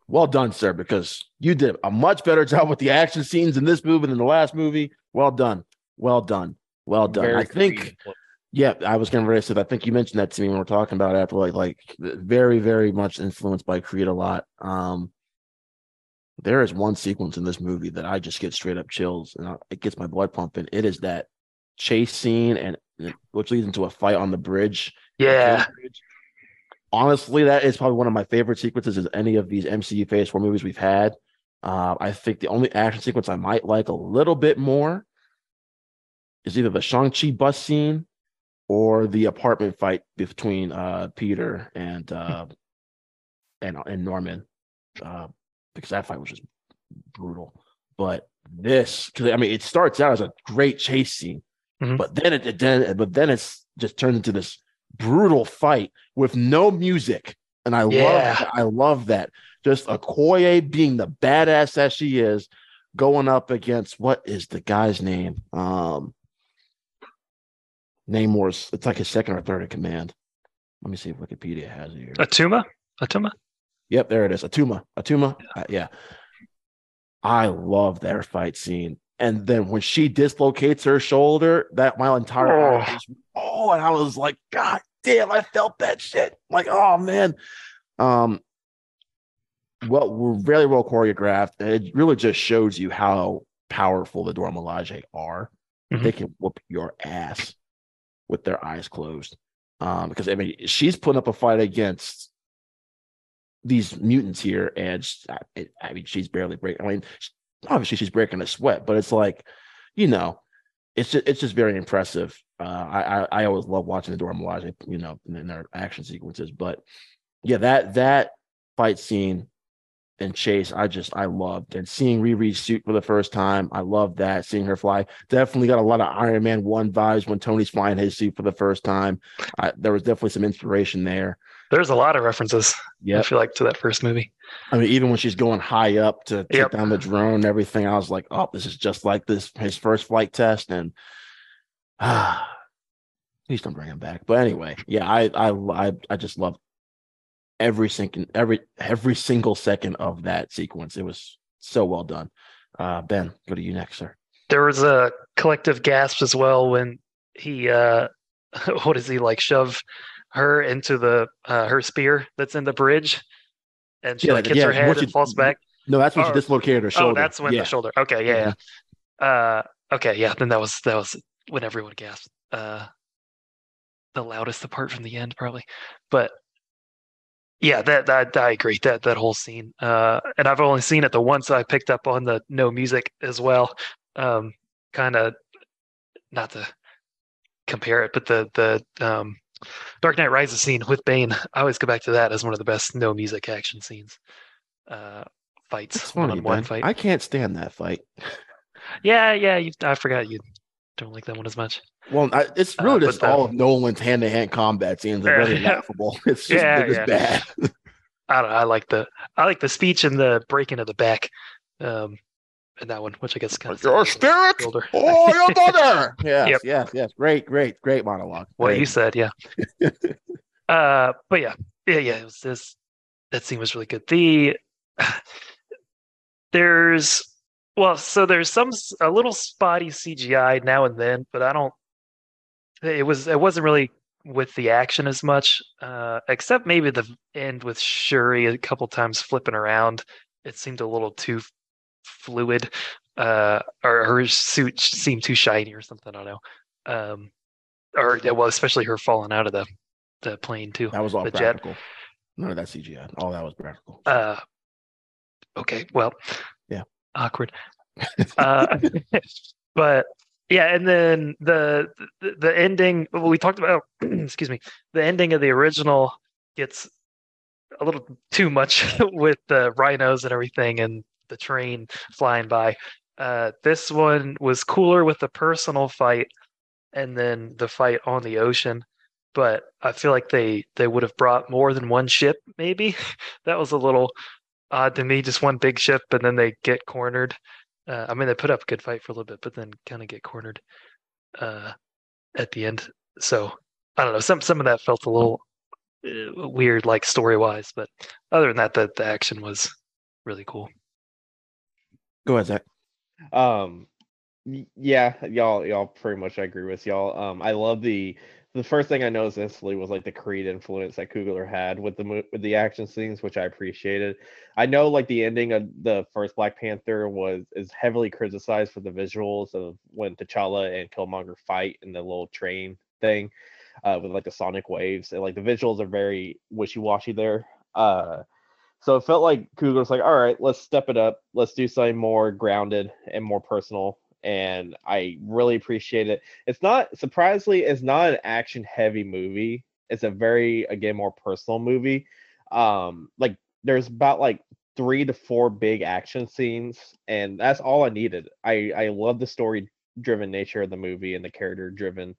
well done, sir, because you did a much better job with the action scenes in this movie than the last movie. Well done. Very, I think, yeah, I was going to say that. I think you mentioned that to me when we were talking about it after, like very, very much influenced by Creed a lot. There is one sequence in this movie that I just get straight up chills, and it gets my blood pumping. It is that chase scene, and which leads into a fight on the bridge. Yeah. Honestly, that is probably one of my favorite sequences of any of these MCU Phase 4 movies we've had. I think the only action sequence I might like a little bit more is either the Shang-Chi bus scene or the apartment fight between Peter and Norman, because that fight was just brutal. But this, because I mean, it starts out as a great chase scene, Mm-hmm. But then it it's just turned into this brutal fight with no music. And I love that. Just Okoye being the badass that she is, going up against, what is the guy's name? Namor's, it's like his second or third in command. Let me see if Wikipedia has it here. Atuma? Yep, there it is. Atuma. Yeah. I love their fight scene. And then when she dislocates her shoulder, that my entire and I was like, God damn, I felt that shit. Like, oh man. Well, we're very well choreographed. It really just shows you how powerful the Dora Milaje are. Mm-hmm. They can whoop your ass with their eyes closed. Because I mean, she's putting up a fight against these mutants here, and she's barely breaking. I mean, obviously she's breaking a sweat, but it's like, you know, it's just very impressive. I always love watching the Dora Milaje, you know, in their action sequences. But yeah, that fight scene and chase, I loved. And seeing Riri's suit for the first time, I loved that. Seeing her fly, definitely got a lot of Iron Man 1 vibes when Tony's flying his suit for the first time. There was definitely some inspiration there. There's a lot of references, I feel like, to that first movie. I mean, even when she's going high up to take down the drone and everything, I was like, oh, this is just like his first flight test. And please don't bring him back. But anyway, yeah, I just loved every single second of that sequence. It was so well done. Ben, go to you next, sir. There was a collective gasp as well when he, shove her into the her spear that's in the bridge, and she hits her head and falls back. No, that's when she dislocated her shoulder. Oh, that's when the shoulder. Okay, Then that was when everyone gasped. The loudest apart from the end, probably. But yeah, that I agree. That whole scene. And I've only seen it the once. I picked up on the no music as well. Kind of not to compare it, but the Dark Knight Rises scene with Bane, I always go back to that as one of the best no music action scenes. Fights, one-on-one fight. I can't stand that fight. Yeah. I forgot you don't like that one as much. Well, it's really just all of Nolan's hand-to-hand combat scenes are really laughable. It's just bad. I don't know. I like the speech and the breaking of the back, and that one, which I guess kind of your spirit, oh your mother. Yes. Great monologue. What you said, yeah. But yeah. It was this. That scene was really good. There's a little spotty CGI now and then, but I don't. It wasn't really with the action as much, except maybe the end with Shuri a couple times flipping around. It seemed a little too fluid, or her suit seemed too shiny or something. I don't know. Especially her falling out of the plane too. That was all practical. Jet. None of that CGI. All that was practical. Okay. Well. Yeah. Awkward. But yeah, and then the ending. Well, we talked about. Excuse me. The ending of the original gets a little too much with the rhinos and everything, and the train flying by. This one was cooler with the personal fight and then the fight on the ocean, but I feel like they would have brought more than one ship, maybe. That was a little odd to me, just one big ship, and then they get cornered. I mean, they put up a good fight for a little bit, but then kind of get cornered at the end. So, I don't know, some of that felt a little weird, like story-wise, but other than that, the action was really cool. Go ahead, Zach. Yeah, y'all pretty much, I agree with y'all. I love the first thing I noticed instantly was like the Creed influence that Coogler had with the action scenes, which I appreciated. I know like the ending of the first Black Panther is heavily criticized for the visuals of when T'Challa and Killmonger fight in the little train thing, with like the sonic waves, and like the visuals are very wishy-washy there. So it felt like Coogler was like, all right, let's step it up. Let's do something more grounded and more personal. And I really appreciate it. It's not an action heavy movie. It's a very, again, more personal movie. Like there's about like 3 to 4 big action scenes, and that's all I needed. I love the story driven nature of the movie and the character driven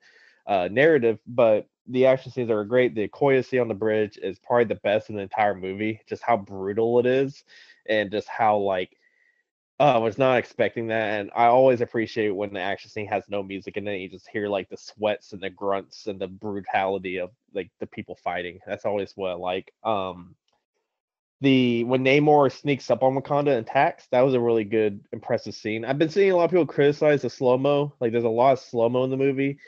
narrative, but the action scenes are great. The Okoye scene on the bridge is probably the best in the entire movie, just how brutal it is and just how like I was not expecting that. And I always appreciate when the action scene has no music in it. You just hear like the sweats and the grunts and the brutality of like the people fighting. That's always what I like. When Namor sneaks up on Wakanda and attacks, that was a really good, impressive scene. I've been seeing a lot of people criticize the slow-mo. Like, there's a lot of slow-mo in the movie.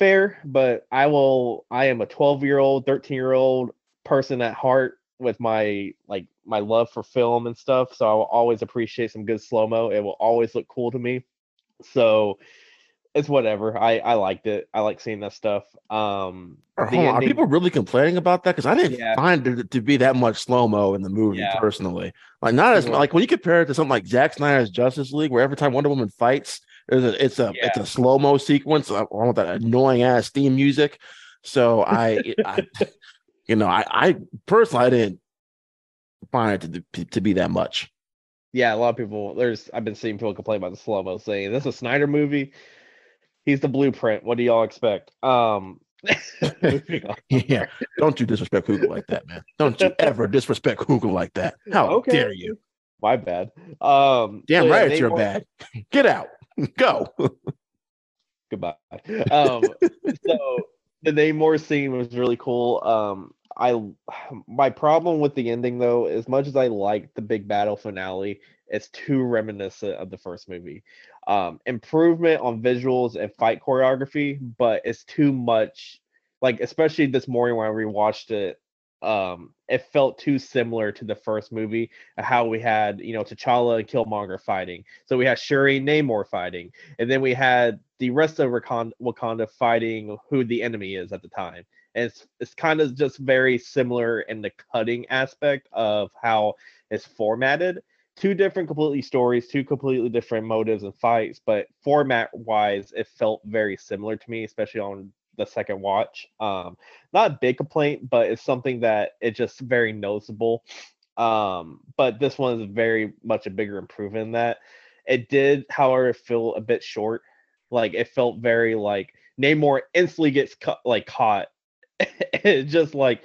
Fair, but I am a 12-year-old, 13-year-old person at heart with my love for film and stuff, so I will always appreciate some good slow-mo. It will always look cool to me, so it's whatever. I liked it. I like seeing that stuff. Are people really complaining about that? Because I didn't find it to be that much slow-mo in the movie, personally. Like, not as like when you compare it to something like Zack Snyder's Justice League, where every time Wonder Woman fights, it's a slow-mo sequence along with that annoying-ass theme music. So I personally I didn't find it to be that much. Yeah, a lot of people. I've been seeing people complain about the slow-mo, saying this is a Snyder movie. He's the blueprint. What do y'all expect? Yeah, don't you disrespect Coogler like that, man. Don't you ever disrespect Coogler like that. How dare you? My bad. Damn right, it's your bad. Get out. Go. Goodbye. So the Namor scene was really cool. My problem with the ending, though, as much as I like the big battle finale, it's too reminiscent of the first movie. Improvement on visuals and fight choreography, but it's too much. Like, especially this morning when I rewatched it, it felt too similar to the first movie, how we had, T'Challa and Killmonger fighting. So we had Shuri and Namor fighting. And then we had the rest of Wakanda fighting who the enemy is at the time. And it's kind of just very similar in the cutting aspect of how it's formatted. Two different completely stories, two completely different motives and fights, but format-wise, it felt very similar to me, especially on the second watch. Not a big complaint, but it's something that it's just very noticeable. But this one is very much a bigger improvement than that. It did, however, feel a bit short. Like, it felt very, like, Namor instantly gets caught. It's just, like...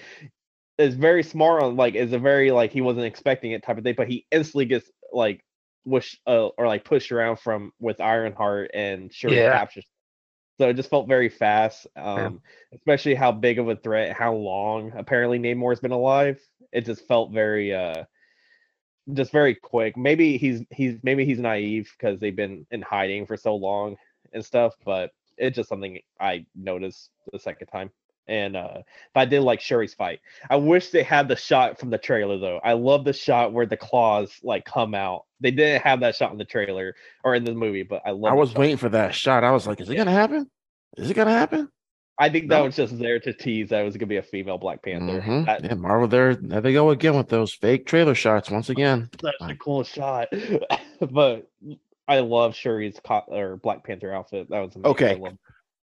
is very smart on like is a very like he wasn't expecting it type of thing, but he instantly gets like pushed around from with Ironheart and Shuri captures. So it just felt very fast, especially how big of a threat, how long apparently Namor's been alive. It just felt very just very quick. Maybe he's naive because they've been in hiding for so long and stuff, but it's just something I noticed the second time. And but I did like Shuri's fight. I wish they had the shot from the trailer, though. I love the shot where the claws like come out. They didn't have that shot in the trailer or in the movie, but I was waiting for that shot. I was like, is it gonna happen? I think that was just there to tease that it was gonna be a female Black Panther. Mm-hmm. Marvel, there they go again with those fake trailer shots once again. That's a cool shot. But I love Shuri's Black Panther outfit. That was amazing. Okay.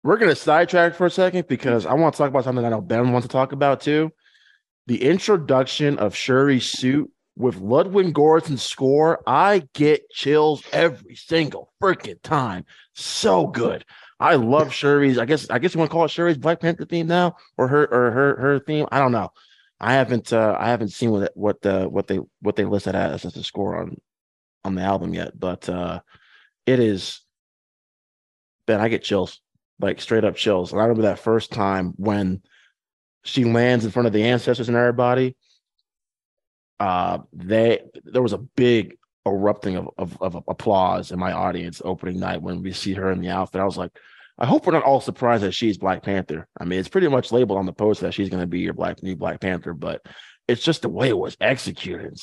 We're going to sidetrack for a second because I want to talk about something I know Ben wants to talk about too. The introduction of Shuri's suit with Ludwig Göransson's score, I get chills every single freaking time. So good. I love Shuri's. I guess you want to call it Shuri's Black Panther theme now, or her theme. I don't know. I haven't seen what they listed as the score on the album yet, but it is. Ben, I get chills. Like straight up chills. And I remember that first time when she lands in front of the ancestors and everybody. There was a big erupting of applause in my audience opening night when we see her in the outfit. I was like, I hope we're not all surprised that she's Black Panther. I mean, it's pretty much labeled on the poster that she's going to be your new Black Panther, but it's just the way it was executed.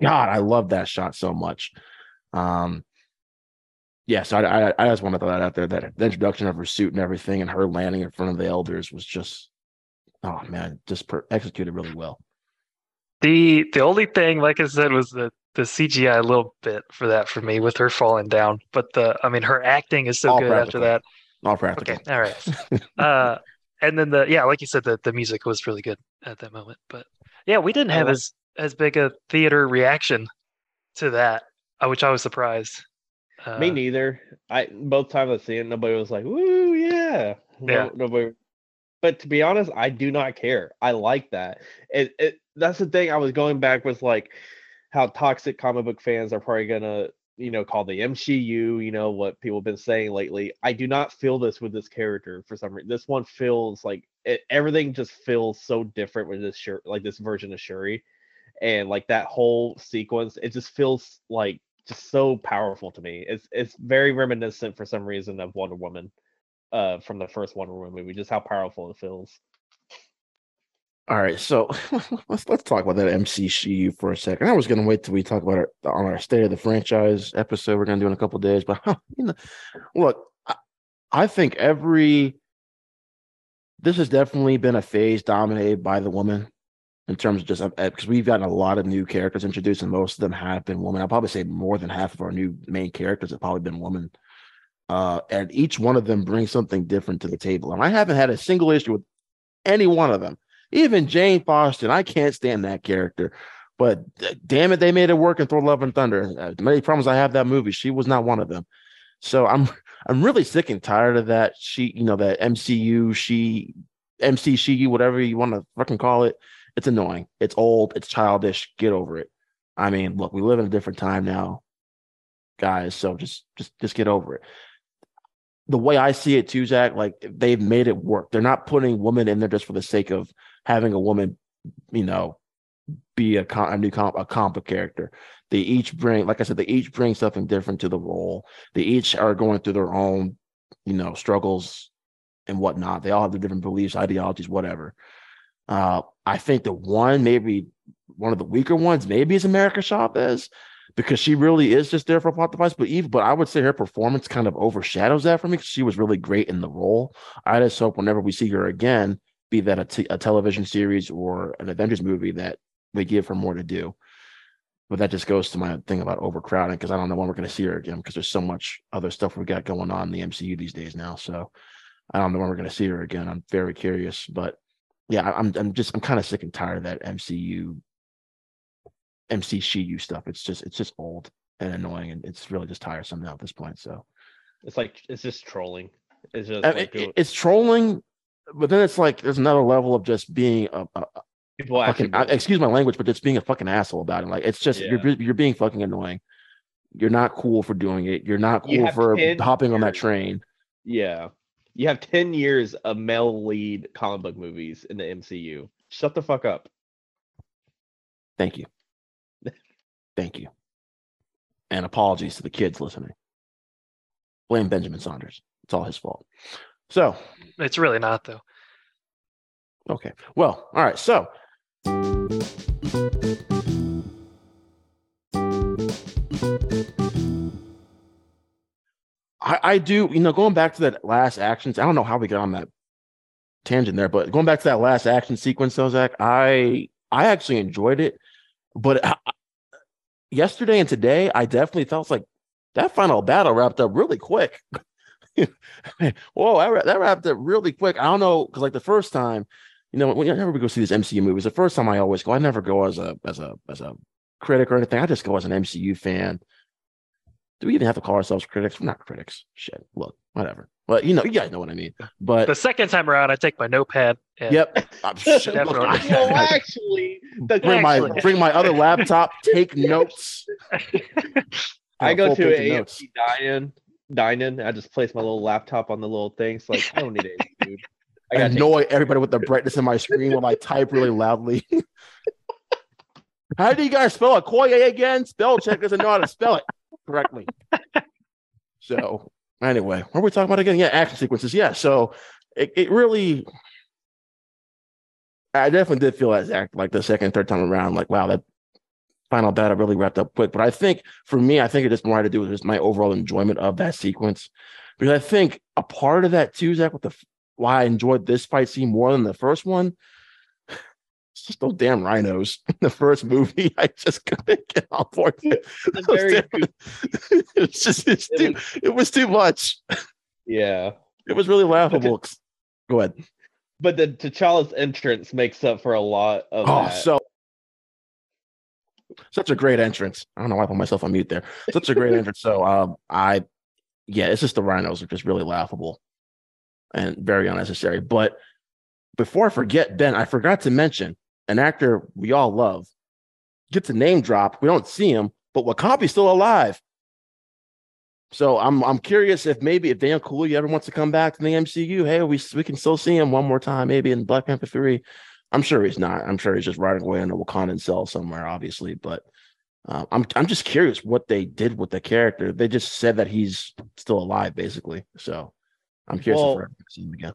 God, I love that shot so much. So I just want to throw that out there, that the introduction of her suit and everything and her landing in front of the elders was just, executed really well. The only thing, like I said, was the CGI a little bit for me with her falling down. But her acting is so all good after that. All practical. Okay, all right. And then like you said, the music was really good at that moment. But yeah, we didn't have as big a theater reaction to that, which I was surprised. Me neither. Both times I see it, nobody was like, "Woo, yeah!" No, nobody. But to be honest, I do not care. I like that. That's the thing. I was going back with like how toxic comic book fans are probably gonna, call the MCU. What people have been saying lately. I do not feel this with this character for some reason. This one feels like everything just feels so different with this version of Shuri, and like that whole sequence. It just feels like just so powerful to me. It's very reminiscent for some reason of Wonder Woman. From the first Wonder Woman movie, just how powerful it feels. All right, so let's talk about that MCU for a second. I was going to wait till we talk about our State of the Franchise episode we're going to do in a couple of days, but look, I think this has definitely been a phase dominated by the woman in terms of just because we've gotten a lot of new characters introduced, and most of them have been women. I'll probably say more than half of our new main characters have probably been women. And each one of them brings something different to the table. And I haven't had a single issue with any one of them. Even Jane Foster, I can't stand that character. But damn it, they made it work in Thor: Love and Thunder. Many problems I have that movie, she was not one of them. So I'm really sick and tired of that. That MCU, she, whatever you want to fucking call it. It's annoying. It's old. It's childish. Get over it. I mean, look, we live in a different time now, guys. So just get over it. The way I see it too, Zach, like they've made it work. They're not putting women in there just for the sake of having a woman, be a comic character. They each bring, like I said, something different to the role. They each are going through their own, struggles and whatnot. They all have their different beliefs, ideologies, whatever. I think maybe one of the weaker ones, maybe is America Chavez. Because she really is just there for a plot device, but I would say her performance kind of overshadows that for me because she was really great in the role. I just hope whenever we see her again, be that a television series or an Avengers movie, that they give her more to do. But that just goes to my thing about overcrowding because I don't know when we're going to see her again because there's so much other stuff we've got going on in the MCU these days now. So I don't know when we're going to see her again. I'm very curious, but yeah, I'm kind of sick and tired of that MCU stuff. It's just old and annoying, and it's really just tiresome now at this point. So it's like it's just trolling. It's just it's trolling, but then it's like there's another level of just being excuse my language, but just being a fucking asshole about it. Like it's just you're being fucking annoying. You're not cool for doing it. You're not cool for hopping on that train. Yeah, you have 10 years of male lead comic book movies in the MCU. Shut the fuck up. Thank you. Thank you. And apologies to the kids listening. Blame Benjamin Saunders. It's all his fault. So it's really not, though. Okay. Well, all right. So I do, going back to that last action, I don't know how we got on that tangent there, but going back to that last action sequence, though, Zach, I actually enjoyed it, but yesterday and today, I definitely felt like that final battle wrapped up really quick. Whoa, that wrapped up really quick. I don't know, because like the first time, whenever we go see these MCU movies, the first time I always go, I never go as a critic or anything. I just go as an MCU fan. Do we even have to call ourselves critics? We're not critics. Shit, look, whatever. Well, you guys know what I mean. But the second time around, I take my notepad. And yep. Bring my other laptop. Take notes. I go to an AMC dine-in. I just place my little laptop on the little thing. It's like I don't need it, dude. I annoy everybody with the brightness in my screen when I type really loudly. How do you guys spell Okoye again? Spell check doesn't know how to spell it correctly. So. Anyway, what are we talking about again? Yeah, action sequences. Yeah, so it really, I definitely did feel that like the second, third time around, like, wow, that final battle really wrapped up quick. But I think for me, it just more had to do with just my overall enjoyment of that sequence. Because I think a part of that too, Zach, why I enjoyed this fight scene more than the first one, it's just those damn rhinos in the first movie. I just couldn't get on board. It was too much. Yeah. It was really laughable. Go ahead. But the T'Challa's entrance makes up for a lot of that. such a great entrance. I don't know why I put myself on mute there. Such a great entrance. So it's just the rhinos are just really laughable and very unnecessary. But before I forget, Ben, I forgot to mention an actor we all love. Gets a name drop. We don't see him, but Wakabi's still alive. So I'm curious if Daniel Kaluuya ever wants to come back to the MCU. Hey, we can still see him one more time, maybe in Black Panther 3. I'm sure he's not. I'm sure he's just riding away in a Wakandan cell somewhere, obviously. But I'm just curious what they did with the character. They just said that he's still alive, basically. So I'm curious if we're ever going to see him again.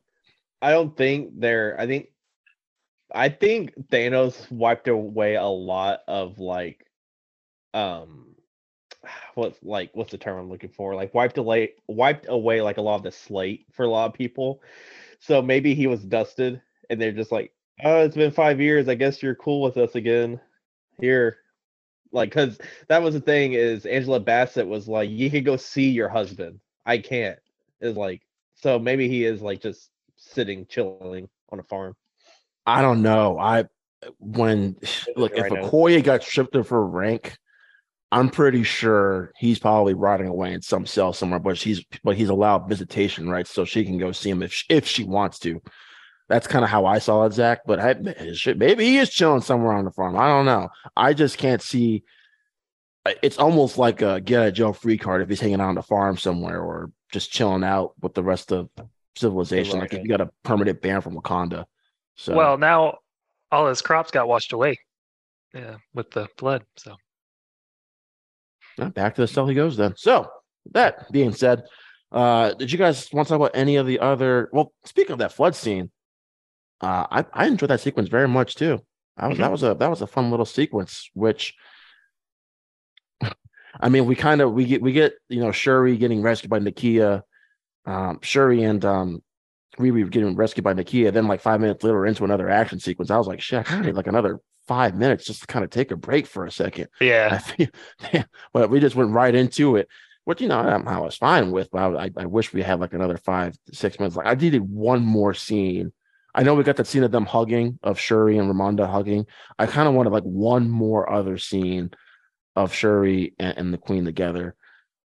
I don't think they're. I think Thanos wiped away a lot of what's the term I'm looking for? Like wiped away like a lot of the slate for a lot of people. So maybe he was dusted, and they're just like, oh, it's been 5 years. I guess you're cool with us again here. Like, because that was the thing is Angela Bassett was like, you can go see your husband. I can't. Is like, so maybe he is like just sitting, chilling on a farm. I don't know. If Okoye got shifted for rank, I'm pretty sure he's probably rotting away in some cell somewhere, but he's allowed visitation rights, so she can go see him if she wants to. That's kind of how I saw it, Zach. But maybe he is chilling somewhere on the farm. I don't know. I just can't see. It's almost like a get a Joe free card if he's hanging out on the farm somewhere or just chilling out with the rest of civilization. Right. Like if you got a permanent ban from Wakanda. So. Well, now all his crops got washed away, with the flood. So back to the cell he goes then. So that being said, did you guys want to talk about any of the other? Well, speaking of that flood scene, I enjoyed that sequence very much too. That was a fun little sequence. Which I mean, we get Shuri getting rescued by Nakia, Shuri and we were getting rescued by Nakia. Then, 5 minutes later, we're into another action sequence. I was like, shit, I kind of need another 5 minutes just to kind of take a break for a second. Yeah. But we just went right into it, which, I was fine with. But I wish we had another 5 to 6 minutes. I needed one more scene. I know we got that scene of them hugging, of Shuri and Ramonda hugging. I kind of wanted one more other scene of Shuri and the Queen together.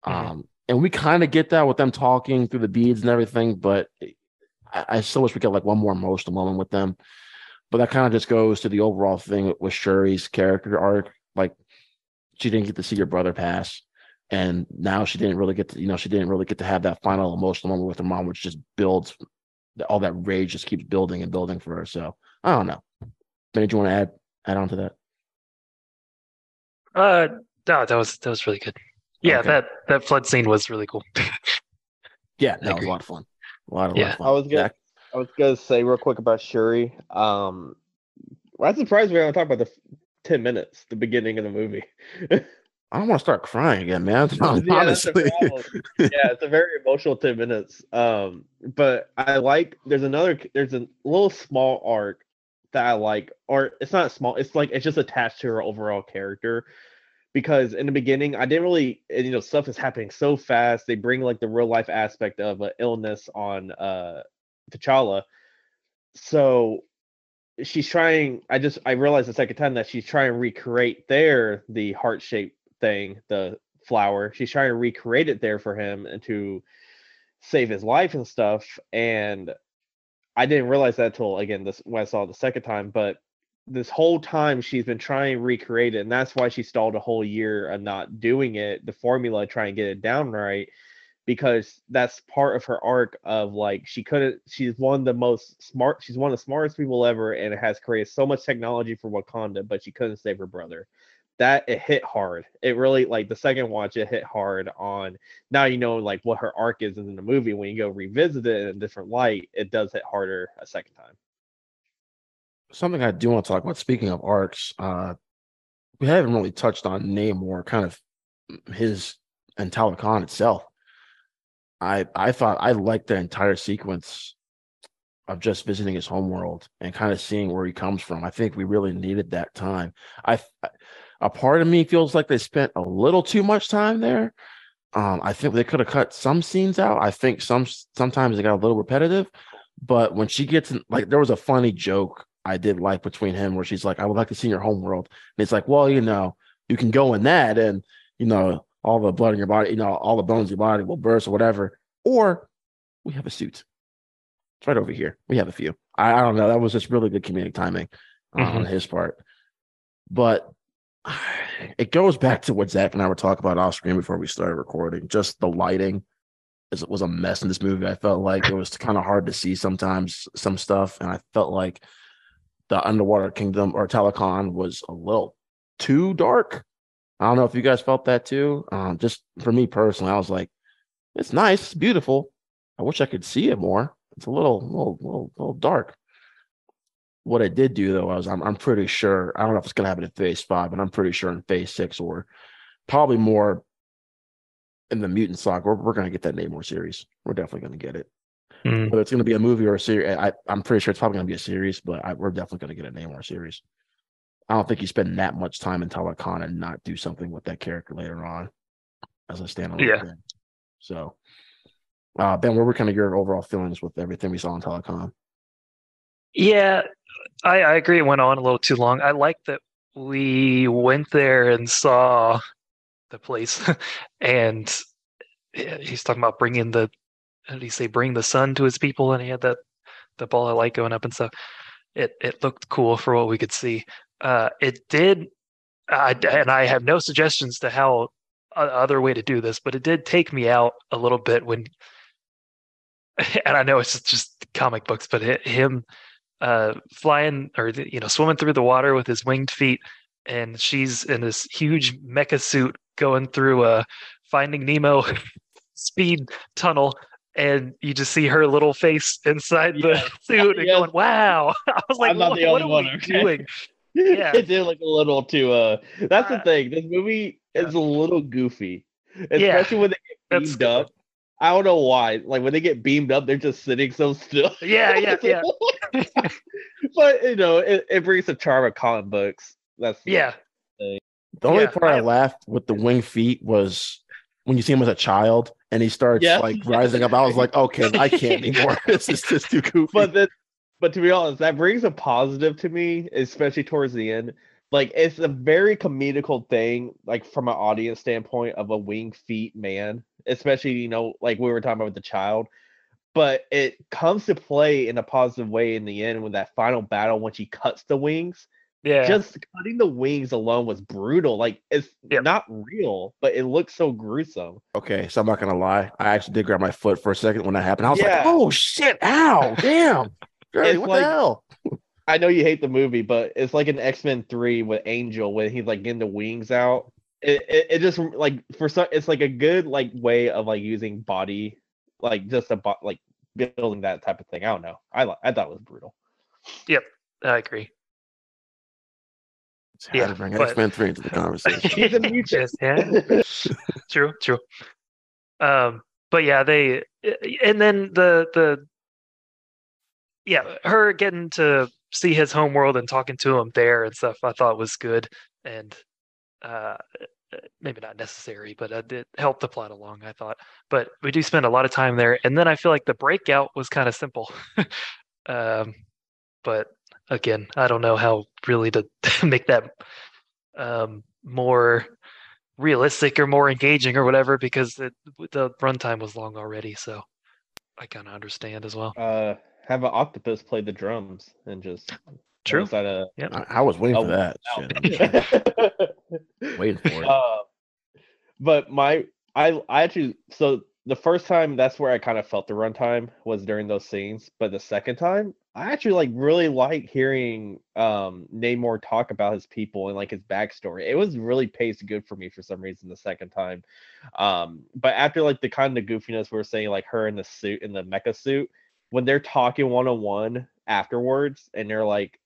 Mm-hmm. And we kind of get that with them talking through the beads and everything, but. I so wish we got one more emotional moment with them, but that kind of just goes to the overall thing with Shuri's character arc. She didn't get to see her brother pass, and now she didn't really get to, she didn't really get to have that final emotional moment with her mom, which just builds all that rage, just keeps building and building for her. So I don't know. Ben, did you want to add on to that? No, that was really good. Yeah, okay. that flood scene was really cool. Yeah, that was a lot of fun. A lot of fun. I was gonna say real quick about Shuri. I'm surprised we haven't talked about the 10 minutes, the beginning of the movie. I don't want to start crying again, man. Honestly. It's a very emotional 10 minutes. But I there's a little small arc that I like, or it's not small, it's just attached to her overall character. Because in the beginning, I didn't really, stuff is happening so fast. They bring the real life aspect of an illness on T'Challa. So she's trying. I realized the second time that she's trying to recreate the heart shaped thing, the flower. She's trying to recreate it there for him and to save his life and stuff. And I didn't realize that till when I saw it the second time, but. This whole time she's been trying to recreate it, and that's why she stalled a whole year of not doing it, the formula, trying to get it down right, because that's part of her arc of she's one of the smartest people ever and has created so much technology for Wakanda, but she couldn't save her brother. That it hit hard. It really the second watch it hit hard on now, what her arc is in the movie. When you go revisit it in a different light, it does hit harder a second time. Something I do want to talk about, speaking of arcs, we haven't really touched on Namor, kind of his and Talokan itself. I thought I liked the entire sequence of just visiting his homeworld and kind of seeing where he comes from. I think we really needed that time. A part of me feels like they spent a little too much time there. I think they could have cut some scenes out. I think sometimes it got a little repetitive, but when she gets in, there was a funny joke I did like between him where she's like, I would like to see your homeworld. And it's like, well, you can go in that and, you know, all the blood in your body, you know, all the bones in your body will burst or whatever. Or we have a suit. It's right over here. We have a few. I don't know. That was just really good comedic timing on his part. But it goes back to what Zach and I were talking about off screen before we started recording. Just the lighting was a mess in this movie. I felt like it was kind of hard to see sometimes some stuff. And I felt like the Underwater Kingdom or Talokan was a little too dark. I don't know if you guys felt that too. Just for me personally, I was like, it's nice. It's beautiful. I wish I could see it more. It's a little dark. What I did do though, I'm pretty sure, I don't know if it's going to happen in phase 5, but I'm pretty sure in phase 6 or probably more in the mutant saga, we're going to get that Namor series. We're definitely going to get it. Whether it's going to be a movie or a series, I'm pretty sure it's probably going to be a series, but we're definitely going to get a Namor series. I don't think you spend that much time in Talokan and not do something with that character later on as a standalone thing. So, Ben, what were kind of your overall feelings with everything we saw in Talokan? Yeah, I agree. It went on a little too long. I like that we went there and saw the place, and he's talking about bringing the, how did he say, bring the sun to his people, and he had the ball of light going up and stuff. It looked cool for what we could see. It did, and I have no suggestions to how other way to do this, but it did take me out a little bit when, and I know it's just comic books, but him flying or, you know, swimming through the water with his winged feet, and she's in this huge mecha suit going through a Finding Nemo speed tunnel, and you just see her little face inside the suit and going, wow. I was like, what are we doing? Yeah. It did look a little too, that's the thing. This movie is a little goofy, especially when they get beamed up. I don't know why. Like when they get beamed up, they're just sitting so still. Yeah. But you know, it brings the charm of comic books. That's the only part I laughed with the winged feet was when you see him as a child and he starts like rising up. I was like, okay, I can't anymore. This is just too goofy. But to be honest, that brings a positive to me, especially towards the end. Like, it's a very comedical thing, like from an audience standpoint, of a winged feet man, especially, you know, like we were talking about with the child. But it comes to play in a positive way in the end with that final battle when she cuts the wings. Yeah. Just cutting the wings alone was brutal. Like, it's not real, but it looks so gruesome. Okay, so I'm not going to lie. I actually did grab my foot for a second when that happened. I was like, oh, shit, ow, damn. Girlie, what the hell? I know you hate the movie, but it's like an X-Men 3 with Angel when he's like getting the wings out. It just like for some, it's like a good like way of like using body, like just about like building that type of thing. I don't know. I thought it was brutal. Yep, I agree. It's hard to bring X-Men 3 into the conversation. He's a mutant. True. But yeah, they and then the. Yeah, her getting to see his homeworld and talking to him there and stuff, I thought was good, and maybe not necessary, but it helped the plot along, I thought. But we do spend a lot of time there, and then I feel like the breakout was kind of simple. But again, I don't know how really to make that more realistic or more engaging or whatever, because the runtime was long already, so I kind of understand as well. Have an octopus play the drums and just true. I was waiting for that. Shit. Waiting for it. But I actually, so the first time, that's where I kind of felt the runtime was during those scenes. But the second time, I actually like really like hearing Namor talk about his people and like his backstory. It was really paced good for me for some reason the second time. But after like the kind of goofiness we were saying, like her in the suit, in the mecha suit, when they're talking one-on-one afterwards and they're like,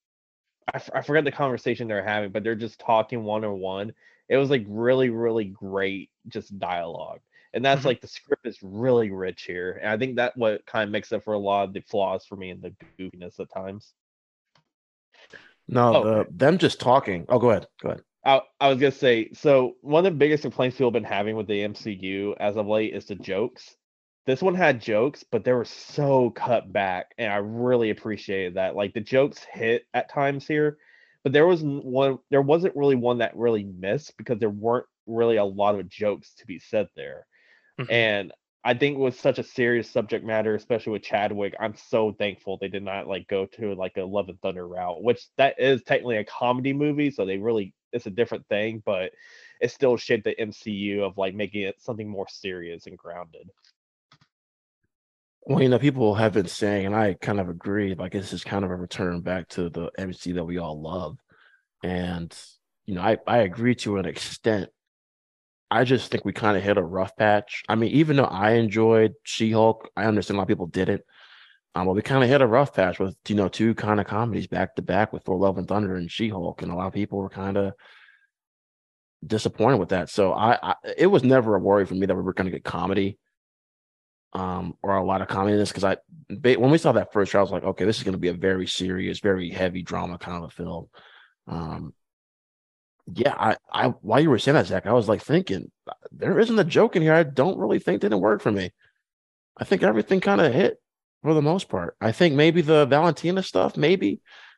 I forgot the conversation they're having, but they're just talking one-on-one. It was like really, really great just dialogue. And that's like the script is really rich here. And I think that what kind of makes up for a lot of the flaws for me and the goofiness at times. No, them just talking. Oh, go ahead. I was going to say, so one of the biggest complaints people have been having with the MCU as of late is the jokes. This one had jokes, but they were so cut back, and I really appreciated that. Like, the jokes hit at times here, But there wasn't really one that really missed because there weren't really a lot of jokes to be said there. Mm-hmm. And I think with such a serious subject matter, especially with Chadwick, I'm so thankful they did not go to a Love and Thunder route, which that is technically a comedy movie, so it's a different thing, but it still shaped the MCU of making it something more serious and grounded. Well, people have been saying, and I kind of agree, this is kind of a return back to the MCU that we all love. And, I agree to an extent. I just think we kind of hit a rough patch. I mean, even though I enjoyed She-Hulk, I understand a lot of people didn't. But we kind of hit a rough patch with, two kind of comedies back to back with Thor: Love and Thunder and She-Hulk. And a lot of people were kind of disappointed with that. So it was never a worry for me that we were going to get comedy. Or a lot of comediness, because when we saw that first trailer, I was like, okay, this is going to be a very serious, very heavy drama kind of film. I while you were saying that, Zach, I was thinking there isn't a joke in here. I don't really think didn't work for me. I think everything kind of hit for the most part. I think maybe the Valentina stuff,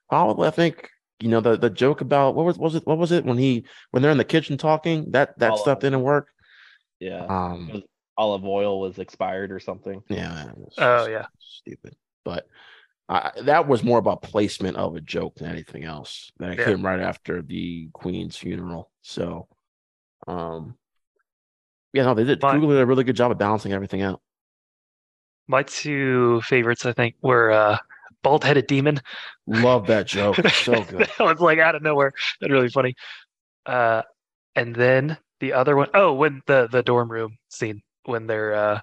probably. I think the joke about what was it when they're in the kitchen talking that stuff didn't work. Yeah. Olive oil was expired or something. Yeah. Oh, yeah. Stupid. But that was more about placement of a joke than anything else. That came right after the Queen's funeral. So, they did. Google did a really good job of balancing everything out. My two favorites, I think, were Bald-Headed Demon. Love that joke. So good. That was out of nowhere. That's really funny. And then the other one, when the dorm room scene. When they're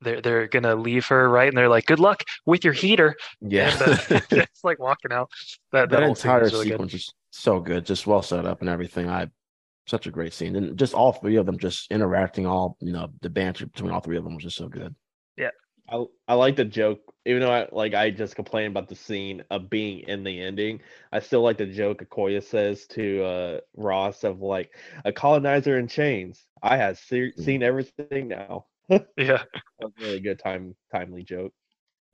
gonna leave her, right? And they're like, "Good luck with your heater." Yeah, it's walking out. That entire sequence is so good, just well set up and everything. Such a great scene, and just all three of them just interacting. All the banter between all three of them was just so good. Yeah, I like the joke, even though I just complained about the scene of being in the ending. I still like the joke Okoye says to Ross of a colonizer in chains. I have seen everything now. Yeah, a really good timely joke.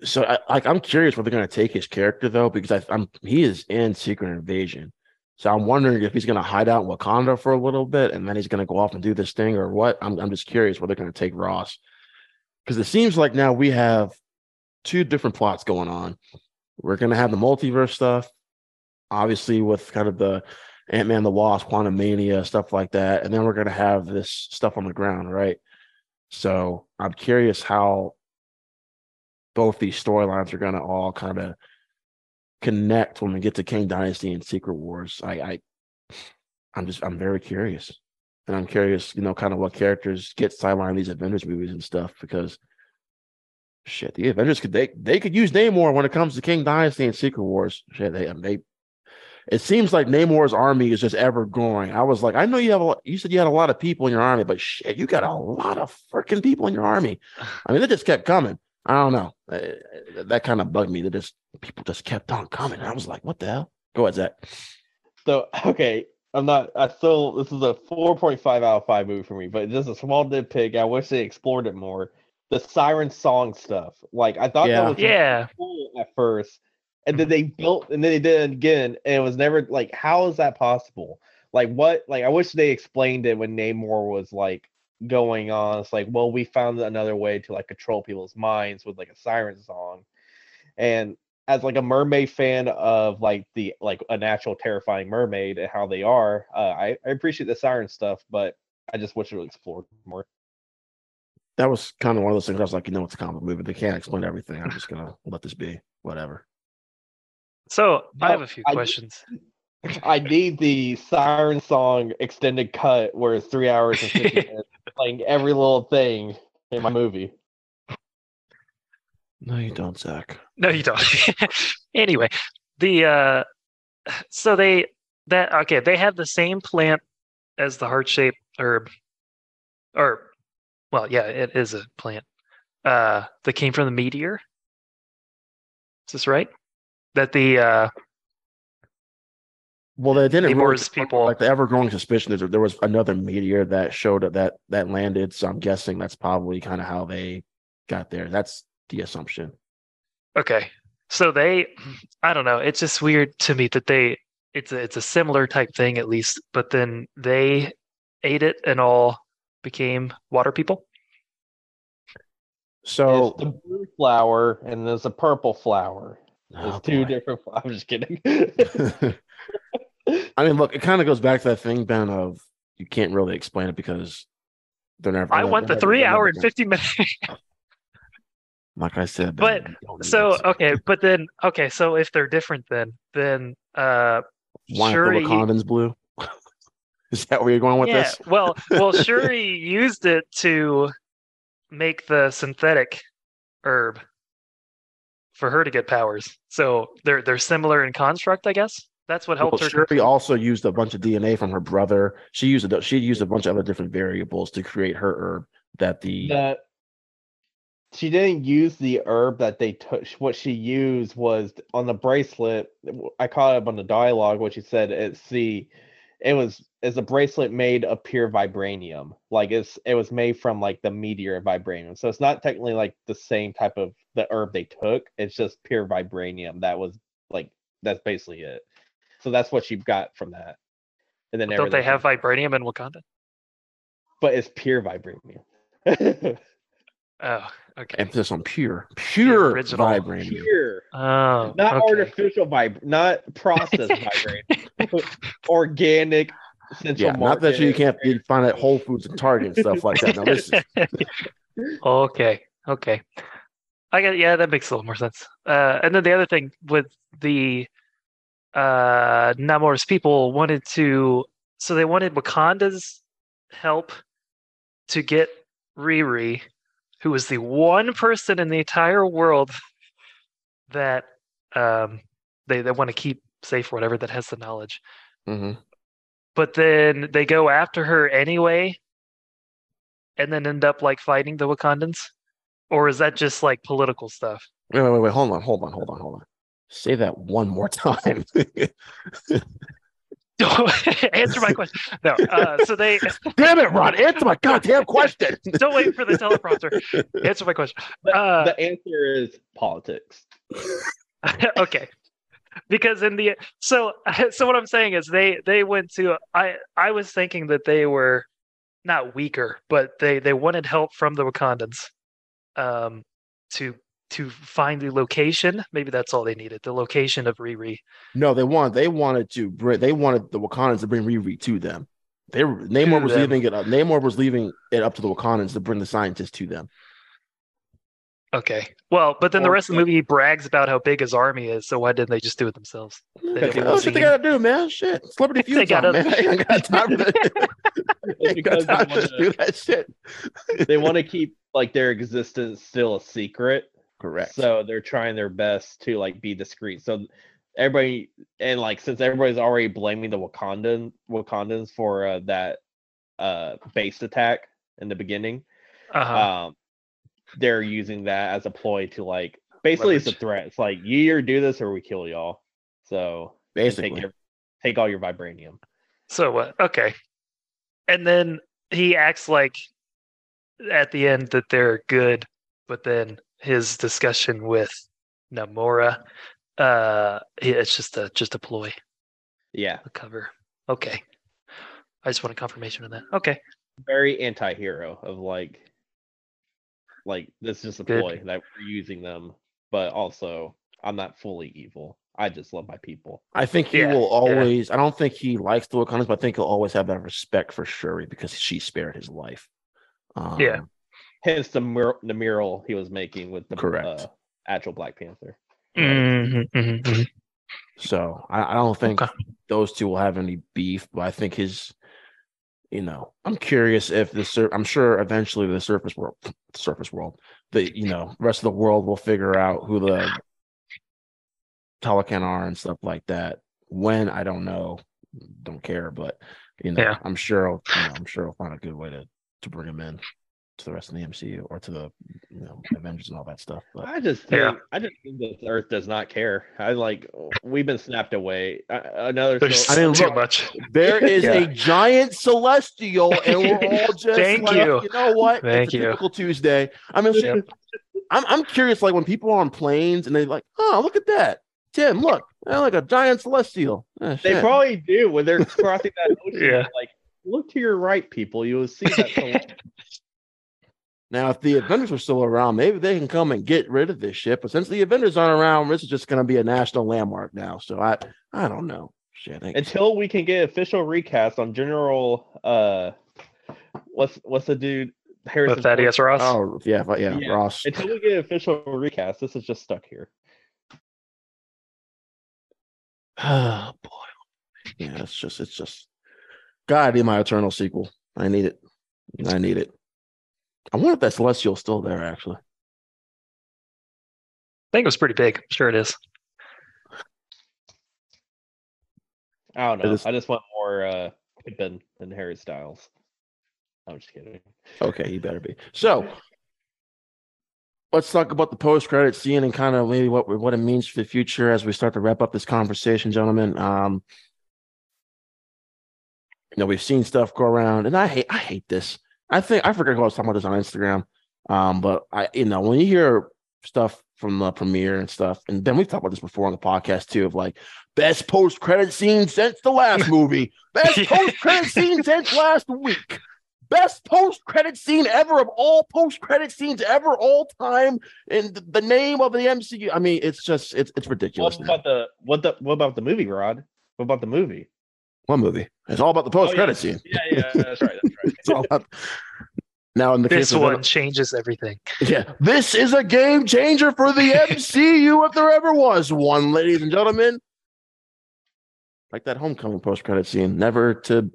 So, I'm curious where they're going to take his character though, because he is in Secret Invasion. So I'm wondering if he's going to hide out in Wakanda for a little bit and then he's going to go off and do this thing or what. I'm just curious where they're going to take Ross, because it seems like now we have two different plots going on. We're going to have the multiverse stuff, obviously with kind of the Ant-Man, the Wasp, Quantumania, stuff like that. And then we're going to have this stuff on the ground, right? So I'm curious how both these storylines are going to all kind of connect when we get to Kang Dynasty and Secret Wars. I'm very curious. And I'm curious, kind of what characters get sidelined in these Avengers movies and stuff, because shit, the Avengers could use Namor when it comes to Kang Dynasty and Secret Wars. Shit, it seems like Namor's army is just ever growing. I was like, I know you said you had a lot of people in your army, but shit, you got a lot of freaking people in your army. I mean, they just kept coming. I don't know. That kind of bugged me. People just kept on coming. I was like, what the hell? Go ahead, Zach. So, okay. This is a 4.5 out of 5 movie for me, but this is a small nitpick. I wish they explored it more. The siren song stuff. I thought that was cool at first. And then they built, and then they did it again, and it was never how is that possible? What? I wish they explained it when Namor was going on. It's well, we found another way to control people's minds with a siren song. And as a mermaid fan of a natural terrifying mermaid and how they are, I appreciate the siren stuff, but I just wish it was explored more. That was kind of one of those things. I was like, it's a comic movie. They can't explain everything. I'm just gonna let this be whatever. So I have a few questions. I need the siren song extended cut where it's 3 hours and 50 minutes playing every little thing in my movie. No, you don't, Zach. No, you don't. Anyway, they have the same plant as the heart-shaped herb, it is a plant that came from the meteor. Is this right? That the they didn't really people the ever-growing suspicion that there was another meteor that showed that landed. So I'm guessing that's probably kind of how they got there. That's the assumption. Okay, So they, I don't know. It's just weird to me that they, it's a similar type thing at least, but then they ate it and all became water people. So there's the blue flower and there's a purple flower. There's two different flowers. I'm just kidding. I mean, look, it kind of goes back to that thing, Ben, of you can't really explain it because they're never. I want the 3 hour and 50 minutes. Like I said, but so if they're different, then why Shuri, the Wakandans blue? Is that where you're going with this? Well, Shuri used it to make the synthetic herb for her to get powers. So they're similar in construct, I guess. That's what helped her. Shuri also used a bunch of DNA from her brother. She used a bunch of other different variables to create her herb that. She didn't use the herb that they took. What she used was on the bracelet. I caught up on the dialogue. What she said, it was a bracelet made of pure vibranium. Like it was made from like the meteor of vibranium. So it's not technically like the same type of the herb they took. It's just pure vibranium. That was like, that's basically it. So that's what she got from that. And then don't they have vibranium in Wakanda? But it's pure vibranium. Oh, okay. Emphasis on pure original vibranium. Pure. Oh, not artificial vibranium, not processed vibranium. Organic, central market. Not that you can't find at Whole Foods and Target and stuff like that. Now listen. Okay. I got that makes a little more sense. And then the other thing with the Namor's people wanted Wakanda's help to get Riri, who was the one person in the entire world that they want to keep safe or whatever, that has the knowledge. Mm-hmm. But then they go after her anyway and then end up like fighting the Wakandans? Or is that just like political stuff? Wait, hold on. Say that one more time. Answer my question. No. So they. Damn it, Ron! Answer my goddamn question. Don't wait for the teleprompter. Answer my question. The answer is politics. Okay. Because so what I'm saying is they went to. I was thinking that they were not weaker, but they wanted help from the Wakandans, to find the location. Maybe that's all they needed, the location of Riri. No, they wanted the Wakandans to bring Riri to them. Namor was leaving it up to the Wakandans to bring the scientists to them. Okay. Well, but then the rest of the movie, he brags about how big his army is, so why didn't they just do it themselves? That's what they got to do, man. Shit. Celebrity Feud, man. I ain't got time for that. Because they want to do that shit. They want to keep like their existence still a secret. Correct. So they're trying their best to like be discreet. So everybody, and like since everybody's already blaming the Wakandans for that base attack in the beginning, they're using that as a ploy to like basically leverage. It's a threat. It's like you either do this or we kill y'all. So basically, take all your vibranium. So what? Okay. And then he acts like at the end that they're good, but then his discussion with Namora, it's just a ploy. Yeah. A cover. Okay. I just want a confirmation of that. Okay. Very anti-hero of like this is just a ploy that we're using them, but also I'm not fully evil. I just love my people. I think he will always. Yeah. I don't think he likes the Wakandans, but I think he'll always have that respect for Shuri because she spared his life. Yeah. Hence the mural he was making with the actual Black Panther. Right? Mm-hmm, mm-hmm. So I don't think those two will have any beef, but I think his, I'm curious if I'm sure eventually the surface world, rest of the world will figure out who the Talokan are and stuff like that. When, I don't know, don't care, but I'm sure I'll find a good way to bring him in to the rest of the MCU or to the Avengers and all that stuff. But I just think that Earth does not care. I like we've been snapped away. There's too much. There is a giant celestial, and we're all just. Thank you. You know what? It's a typical Tuesday. I mean, I'm curious, like when people are on planes and they like, oh, look at that. Tim, look, like a giant celestial. Oh, they probably do when they're crossing that ocean. Yeah. Like, look to your right, people. You will see that. Now, if the Avengers are still around, maybe they can come and get rid of this shit. But since the Avengers aren't around, this is just going to be a national landmark now. So I don't know. Shit. Until we can get official recast on General, what's the dude? Harrison. Thaddeus Ross. Oh yeah, Ross. Until we get official recast, this is just stuck here. Oh boy. Yeah, it's just. God, I need my Eternal sequel. I need it. I wonder if that celestial's still there. Actually, I think it was pretty big. I'm sure it is. I don't know. I just want more Pippin and Harry Styles. I'm just kidding. Okay, you better be. So, let's talk about the post-credit scene and kind of maybe what it means for the future as we start to wrap up this conversation, gentlemen. You know, we've seen stuff go around, and I hate this. I forget who I was talking about this on Instagram. But when you hear stuff from the premiere and stuff, and then we've talked about this before on the podcast too, of like best post-credit scene since the last movie, best post-credit scene since last week. Best post-credit scene ever of all post-credit scenes ever, all time, in the name of the MCU. I mean, it's just it's ridiculous. What about the movie, Rod? What about the movie? What movie? It's all about the post-credit scene. Yeah, that's right. It's all about. Now, in the case of this one, changes everything. Yeah, this is a game changer for the MCU if there ever was one, ladies and gentlemen. Like that Homecoming post-credit scene,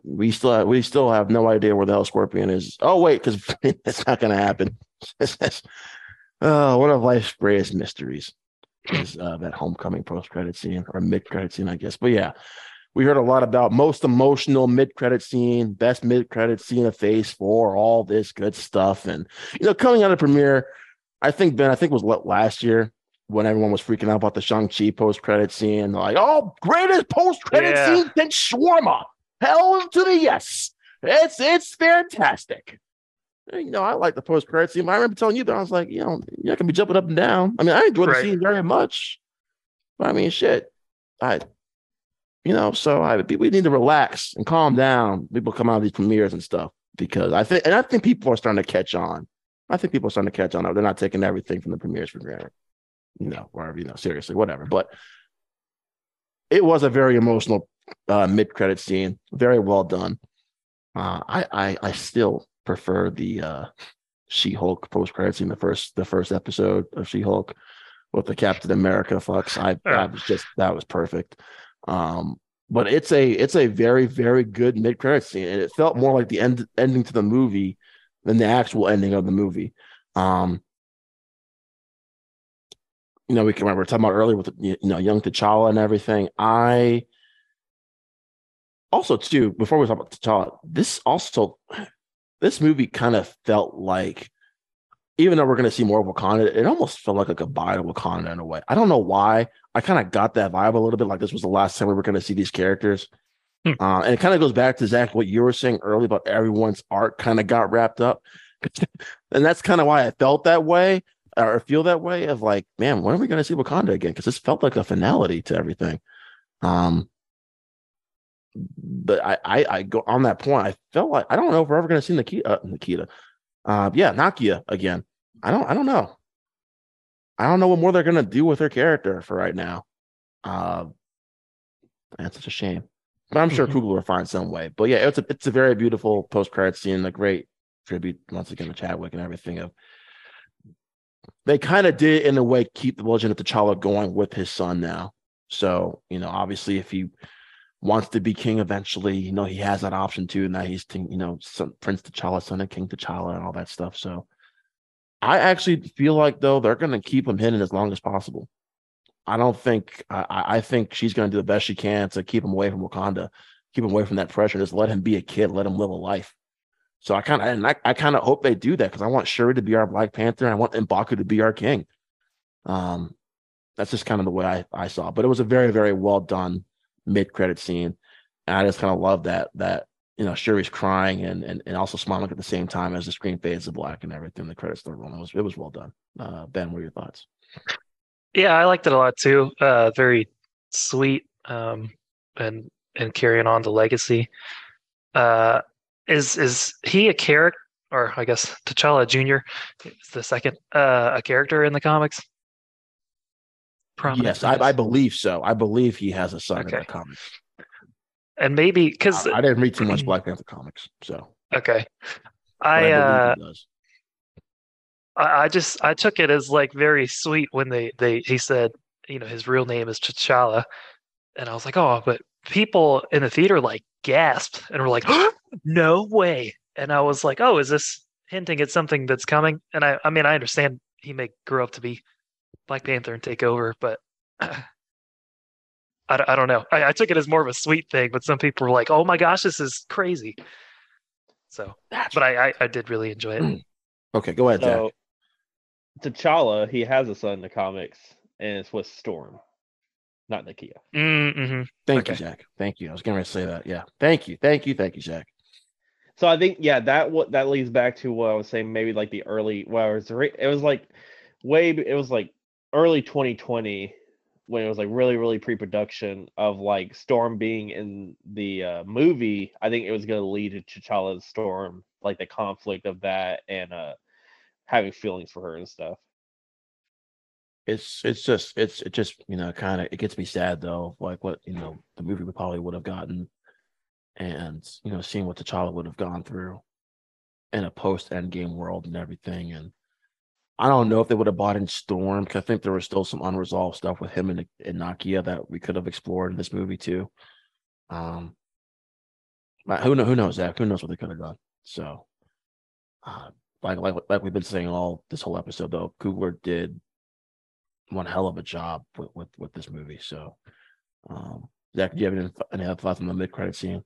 we still have no idea where the hell Scorpion is. Oh wait, because it's not going to happen. One of life's greatest mysteries is that Homecoming post-credit scene or mid-credit scene, I guess. But yeah, we heard a lot about most emotional mid-credit scene, best mid-credit scene of Phase 4, all this good stuff, and coming out of premiere, I think was last year. When everyone was freaking out about the Shang-Chi post-credit scene, like, oh, greatest post-credit scene since shawarma. Hell to the yes. It's fantastic. And, I like the post-credit scene. But I remember telling you that I was like, you're not going to be jumping up and down. I mean, I enjoyed the scene very much. But I mean, shit. So we need to relax and calm down. People come out of these premieres and stuff because I think people are starting to catch on. They're not taking everything from the premieres for granted. Seriously, whatever. But it was a very emotional mid-credit scene. Very well done. I still prefer the She-Hulk post-credit scene, the first episode of She-Hulk with the Captain America fucks. That was perfect. But it's a very, very good mid-credit scene, and it felt more like the ending to the movie than the actual ending of the movie. We can remember talking about earlier with young T'Challa and everything. I also too, before we talk about T'Challa, this movie kind of felt like, even though we're going to see more of Wakanda, it almost felt like a goodbye to Wakanda in a way. I don't know why. I kind of got that vibe a little bit, like this was the last time we were going to see these characters. And it kind of goes back to Zach, what you were saying earlier about everyone's arc kind of got wrapped up, and that's kind of why I felt that way. Or feel that way of like, man, when are we going to see Wakanda again? Because this felt like a finality to everything. But I go on that point. I felt like I don't know if we're ever going to see Nakia. Nakia again. I don't know. I don't know what more they're going to do with her character for right now. That's such a shame. But I'm sure Coogler will find some way. But yeah, it's a very beautiful post-credit scene. A great tribute once again to Chadwick and everything of. They kind of did, in a way, keep the legend of T'Challa going with his son now. So, obviously, if he wants to be king eventually, he has that option too. Now he's, Prince T'Challa, son of King T'Challa, and all that stuff. So, I actually feel like, though, they're going to keep him hidden as long as possible. I think she's going to do the best she can to keep him away from Wakanda, keep him away from that pressure, just let him be a kid, let him live a life. So I kind of hope they do that because I want Shuri to be our Black Panther and I want M'Baku to be our king. That's just kind of the way I saw it. But it was a very, very well done mid-credit scene. And I just kind of love that you know, Shuri's crying and also smiling at the same time as the screen fades to black and everything. The credits start rolling. It was well done. Ben, what are your thoughts? Yeah, I liked it a lot too. Very sweet, and carrying on the legacy. Is he a character, or I guess T'Challa Jr. is the second a character in the comics? Prominent, yes, I believe so. I believe he has a son in the comics. And maybe because I didn't read too much Black Panther comics, so okay. I took it as like very sweet when he said, you know, his real name is T'Challa, and I was like, oh, but people in the theater like gasped and were like, oh, no way. And I was like, oh, is this hinting at something that's coming? And I mean, I understand he may grow up to be Black Panther and take over, but I don't know. I took it as more of a sweet thing, but some people were like, oh my gosh, this is crazy. So, but I did really enjoy it. Okay, go ahead, Zach. T'Challa, he has a son in the comics, and it's with Storm, not Nakia. Mm-hmm. Thank you, Zach. Thank you. I was going to say that. Yeah. Thank you, Zach. So I think, yeah, that leads back to what I was saying. Maybe like the early, it was like early 2020 when it was like really, really pre-production of like Storm being in the movie. I think it was going to lead to T'Challa's Storm, like the conflict of that and having feelings for her and stuff. It's just you know, kind of, it gets me sad though, like what, you know, the movie we probably would have gotten, and you know, seeing what T'Challa would have gone through in a post Endgame world and everything. And I don't know if they would have bought in Storm, because I think there was still some unresolved stuff with him and Nakia that we could have explored in this movie too. But who knows, Zach? Who knows what they could have done? So, like we've been saying all this whole episode, though, Coogler did one hell of a job with this movie. So, Zach, do you have any other thoughts on the mid-credit scene?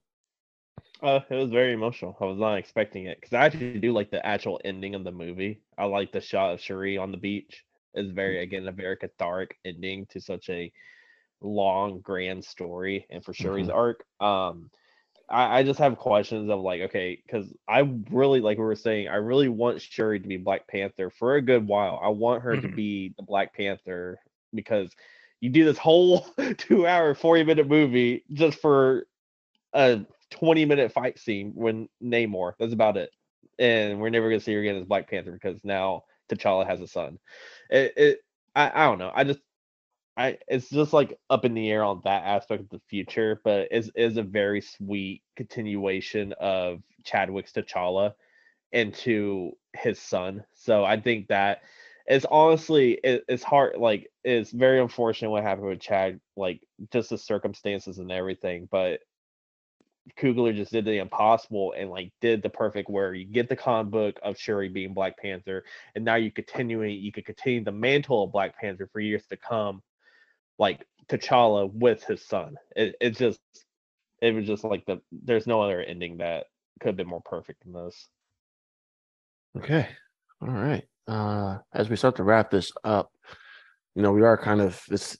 It was very emotional. I was not expecting it, because I actually do like the actual ending of the movie. I like the shot of Shuri on the beach. It's a very cathartic ending to such a long, grand story, and for Shuri's arc. I just have questions of like, okay, because I really, like we were saying, I really want Shuri to be Black Panther for a good while. I want her to be the Black Panther, because you do this whole 2 hour, 40-minute movie just for a 20-minute fight scene when Namor, that's about it, and we're never gonna see her again as Black Panther because now T'Challa has a son. I don't know. It's just like up in the air on that aspect of the future, but is a very sweet continuation of Chadwick's T'Challa into his son. So I think that it's honestly, it's hard. Like, it's very unfortunate what happened with Chad, like just the circumstances and everything, but Coogler just did the impossible and like did the perfect, where you get the comic book of Shuri being Black Panther, and now you could continue the mantle of Black Panther for years to come, like T'Challa with his son. It was just like there's no other ending that could have been more perfect than this. Okay, all right. As we start to wrap this up, you know, we are kind of this.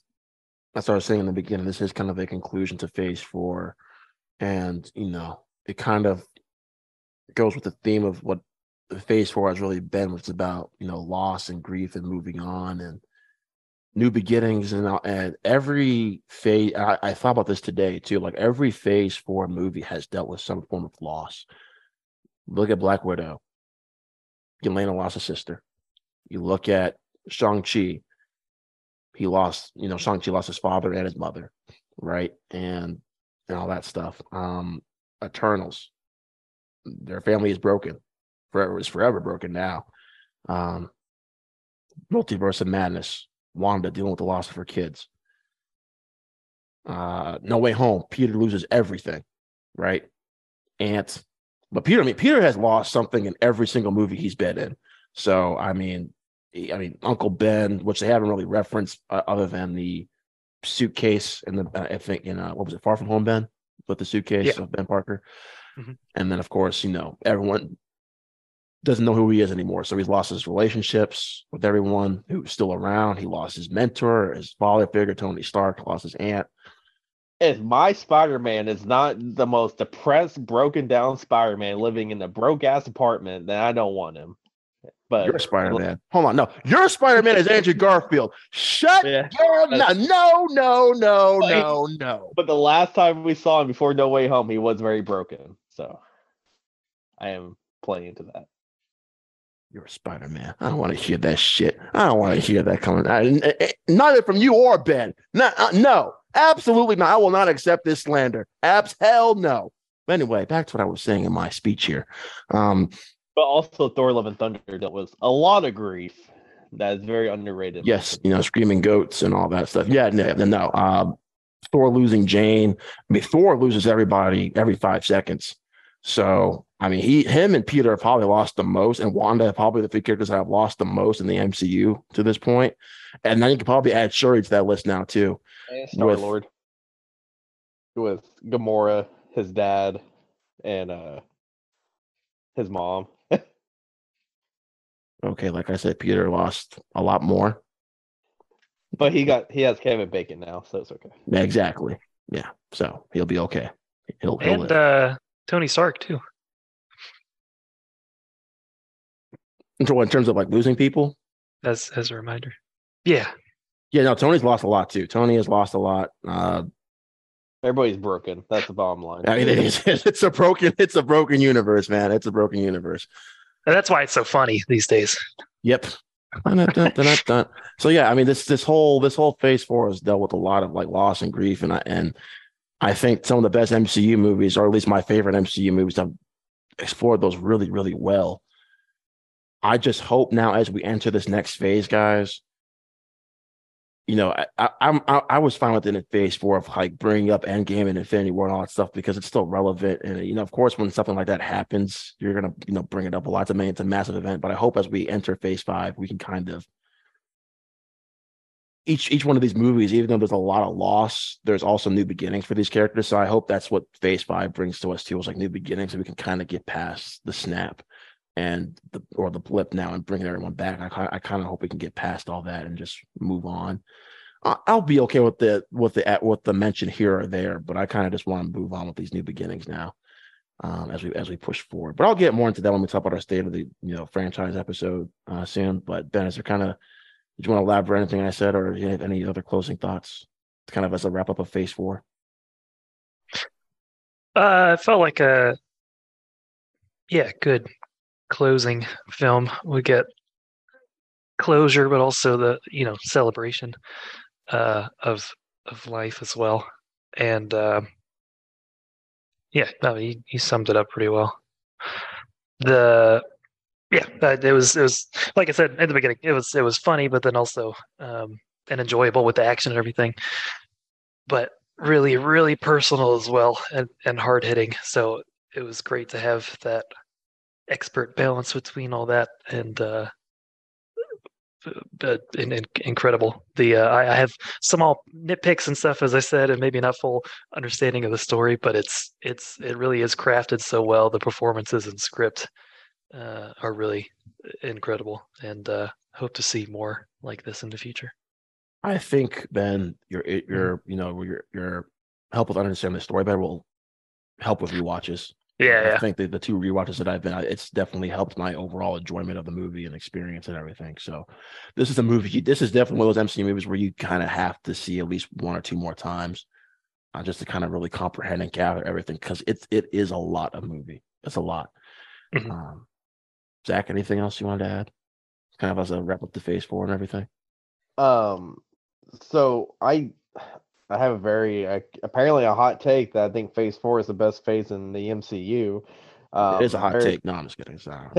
That's what I was saying in the beginning. This is kind of a conclusion to Phase 4. And, you know, it kind of goes with the theme of what Phase 4 has really been, which is about, you know, loss and grief and moving on and new beginnings. And every phase, I thought about this today too, like every Phase 4 movie has dealt with some form of loss. Look at Black Widow. Yelena lost a sister. You look at Shang-Chi. Shang-Chi lost his father and his mother, right? And all that stuff. Eternals, their family is broken forever. Is forever broken now. Multiverse of Madness, Wanda dealing with the loss of her kids. No Way Home, Peter loses everything, right? But Peter has lost something in every single movie he's been in. So I mean Uncle Ben, which they haven't really referenced other than the suitcase and I think in what was it, Far From Home, Ben, with the suitcase of Ben Parker, and then of course, you know, everyone doesn't know who he is anymore. So he's lost his relationships with everyone who's still around. He lost his mentor, his father figure, Tony Stark. Lost his aunt, if my Spider-Man is not the most depressed, broken down Spider-Man living in a broke ass apartment, then I don't want him. But your Spider-Man. Hold on. No, your Spider-Man is Andrew Garfield. Shut your mouth. No. But the last time we saw him before No Way Home, he was very broken. So I am playing into that. You're a Spider-Man. I don't want to hear that shit. I don't want to hear that coming. Neither from you or Ben. No, absolutely not. I will not accept this slander. Hell no. But anyway, back to what I was saying in my speech here. But also Thor: Love and Thunder, that was a lot of grief. That is very underrated. Yes, screaming goats and all that stuff. Yeah, no. Thor losing Jane. I mean, Thor loses everybody every 5 seconds. So, I mean, him and Peter have probably lost the most, and Wanda have probably the three characters that have lost the most in the MCU to this point. And then you could probably add Shuri to that list now, too. And Star-Lord. With Gamora, his dad, and his mom. Okay, like I said, Peter lost a lot more. But he has Kevin Bacon now, so it's okay. Yeah, exactly. Yeah, so he'll be okay. He'll Tony Stark, too. In terms of, losing people? As a reminder. Yeah. Yeah, no, Tony's lost a lot, too. Tony has lost a lot. Everybody's broken. That's the bottom line. I mean, it is. It's a broken universe, man. It's a broken universe. And that's why it's so funny these days. Yep. So yeah, I mean, this whole Phase 4 has dealt with a lot of loss and grief, and I think some of the best MCU movies, or at least my favorite MCU movies, have explored those really, really well. I just hope now as we enter this next phase, guys. I was fine with it in Phase 4 of bringing up Endgame and Infinity War and all that stuff because it's still relevant. And of course, when something like that happens, you're gonna bring it up a lot. To me, it's a massive event. But I hope as we enter Phase 5, we can kind of each one of these movies, even though there's a lot of loss, there's also new beginnings for these characters. So I hope that's what Phase 5 brings to us too. It's new beginnings, so we can kind of get past the snap and the blip now and bringing everyone back. I kind of hope we can get past all that and just move on. I'll be okay with the mention here or there, but I kind of just want to move on with these new beginnings now as we push forward. But I'll get more into that when we talk about our state of the franchise episode soon. But Ben, did you want to elaborate on anything I said, or do you have any other closing thoughts? Kind of as a wrap up of Phase 4. It felt like a good closing film. We get closure, but also the celebration of life as well. And you summed it up pretty well. It was like I said at the beginning. It was funny, but then also and enjoyable with the action and everything. But really, really personal as well, and hard hitting. So it was great to have that expert balance between all that, and incredible. I have small nitpicks and stuff, as I said, and maybe not full understanding of the story, but it really is crafted so well. The performances and script are really incredible, and hope to see more like this in the future. I think, Ben, your help with understanding the story better will help with rewatches. Yeah, I think the two rewatches that I've been, it's definitely helped my overall enjoyment of the movie and experience and everything. So this is a movie. This is definitely one of those MCU movies where you kind of have to see at least one or two more times just to kind of really comprehend and gather everything, because it is a lot of movie. It's a lot. Mm-hmm. Zach, anything else you wanted to add? Kind of as a wrap up to Phase 4 and everything. So I have a apparently a hot take that I think Phase 4 is the best phase in the MCU. It is a hot take. No, I'm just kidding. Sorry.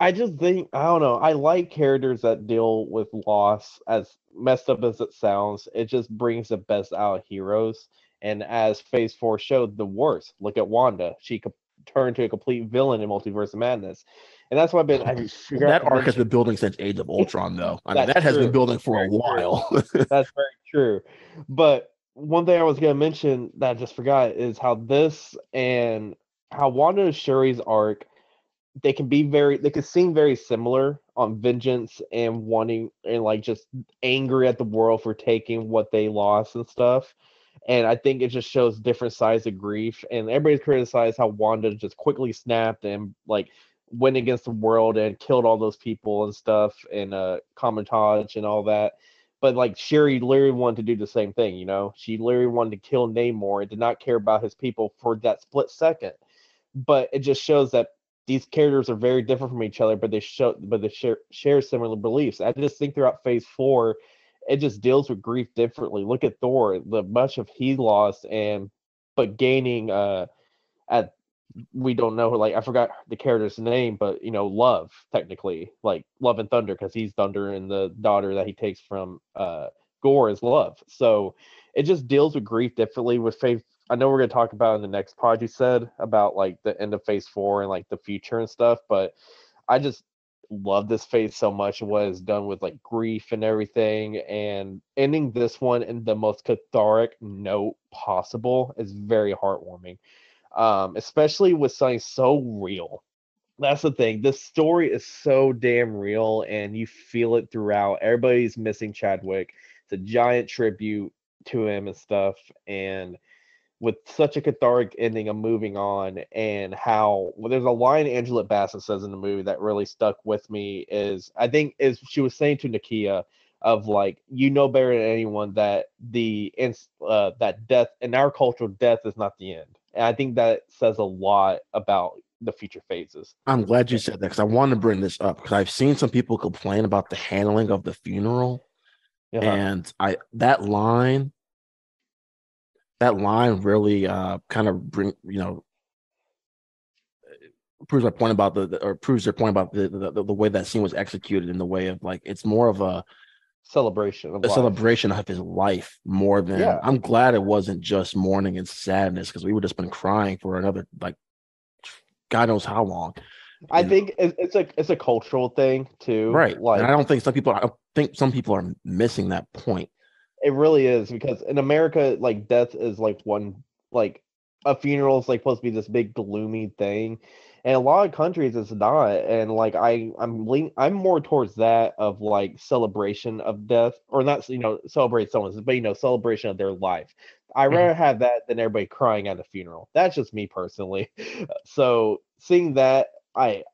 I just think, I don't know. I like characters that deal with loss, as messed up as it sounds. It just brings the best out of heroes. And as Phase 4 showed, the worst. Look at Wanda. She could turn to a complete villain in Multiverse of Madness. And that's why I've been... that arc has been building since Age of Ultron, though. I mean, that has been building for a while. That's very true. But one thing I was going to mention that I just forgot is how this and how Wanda and Shuri's arc, they can seem very similar on vengeance and wanting and just angry at the world for taking what they lost and stuff. And I think it just shows different sides of grief. And everybody's criticized how Wanda just quickly snapped and like went against the world and killed all those people and stuff, and Kamen-Taj and all that. But like Shuri literally wanted to do the same thing, you know? She literally wanted to kill Namor and did not care about his people for that split second. But it just shows that these characters are very different from each other, but they share similar beliefs. I just think throughout Phase 4, it just deals with grief differently. Look at Thor, the much of he lost, but gaining we don't know, like I forgot the character's name, but you know, love, technically, like Love and Thunder, because he's Thunder, and the daughter that he takes from Gore is Love. So it just deals with grief differently with Phase. I know we're going to talk about in the next pod you said about like the end of Phase 4 and like the future and stuff, but I just love this phase so much, what it's done with like grief and everything, and ending this one in the most cathartic note possible is very heartwarming, especially with something so real. That's the thing, this story is so damn real, and you feel it throughout. Everybody's missing Chadwick. It's a giant tribute to him and stuff, and with such a cathartic ending of moving on. And there's a line Angela Bassett says in the movie that really stuck with me is she was saying to Nakia of like, you know better than anyone that that death in our cultural death is not the end. And I think that says a lot about the future phases. I'm glad you said that, because I want to bring this up, because I've seen some people complain about the handling of the funeral. Uh-huh. And that line really kind of proves my point about the way that scene was executed, in the way of like, it's more of a celebration of his life more than, yeah. I'm glad it wasn't just mourning and sadness, because we would just been crying for another like God knows how long. I think it's a cultural thing too, right? Like, and I think some people are missing that point. It really is, because in America, like death is like one, like a funeral is like supposed to be this big gloomy thing, and a lot of countries it's not. And like I'm more towards that of like celebration of death, or not, you know, celebrate someone's, but you know, celebration of their life. I rather have that than everybody crying at a funeral. That's just me personally. So seeing that, I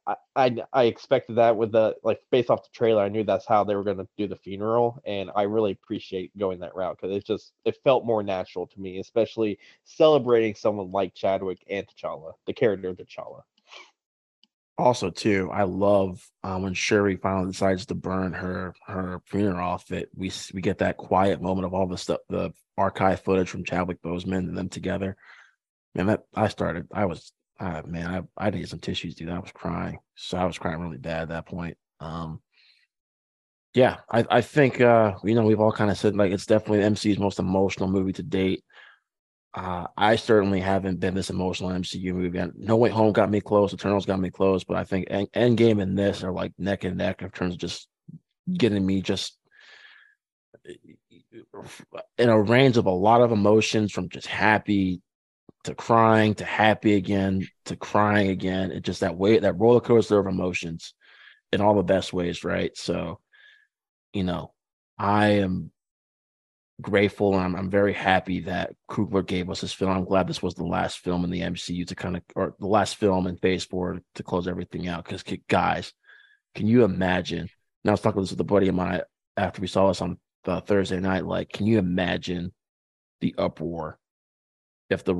expected that with the, like, based off the trailer, I knew that's how they were going to do the funeral, and I really appreciate going that route, because it felt more natural to me, especially celebrating someone like Chadwick and T'Challa, the character of T'Challa. Also, too, I love when Shuri finally decides to burn her funeral outfit. We get that quiet moment of all the stuff, the archive footage from Chadwick Boseman and them together. And that I needed some tissues, dude. I was crying. So I was crying really bad at that point. Yeah, I think, you know, we've all kind of said, like, it's definitely the MCU's most emotional movie to date. I certainly haven't been this emotional MCU movie. No Way Home got me close. Eternals got me close. But I think Endgame and this are, like, neck and neck in terms of just getting me just in a range of a lot of emotions, from just happy to crying, to happy again, to crying again. It's just that way, that roller coaster of emotions in all the best ways, right? So, you know, I am grateful, and I'm very happy that Coogler gave us this film. I'm glad this was the last film in the MCU or the last film in Phase 4 to close everything out. Because, guys, can you imagine? And I was talking with a buddy of mine after we saw this on Thursday night. Like, can you imagine the uproar if the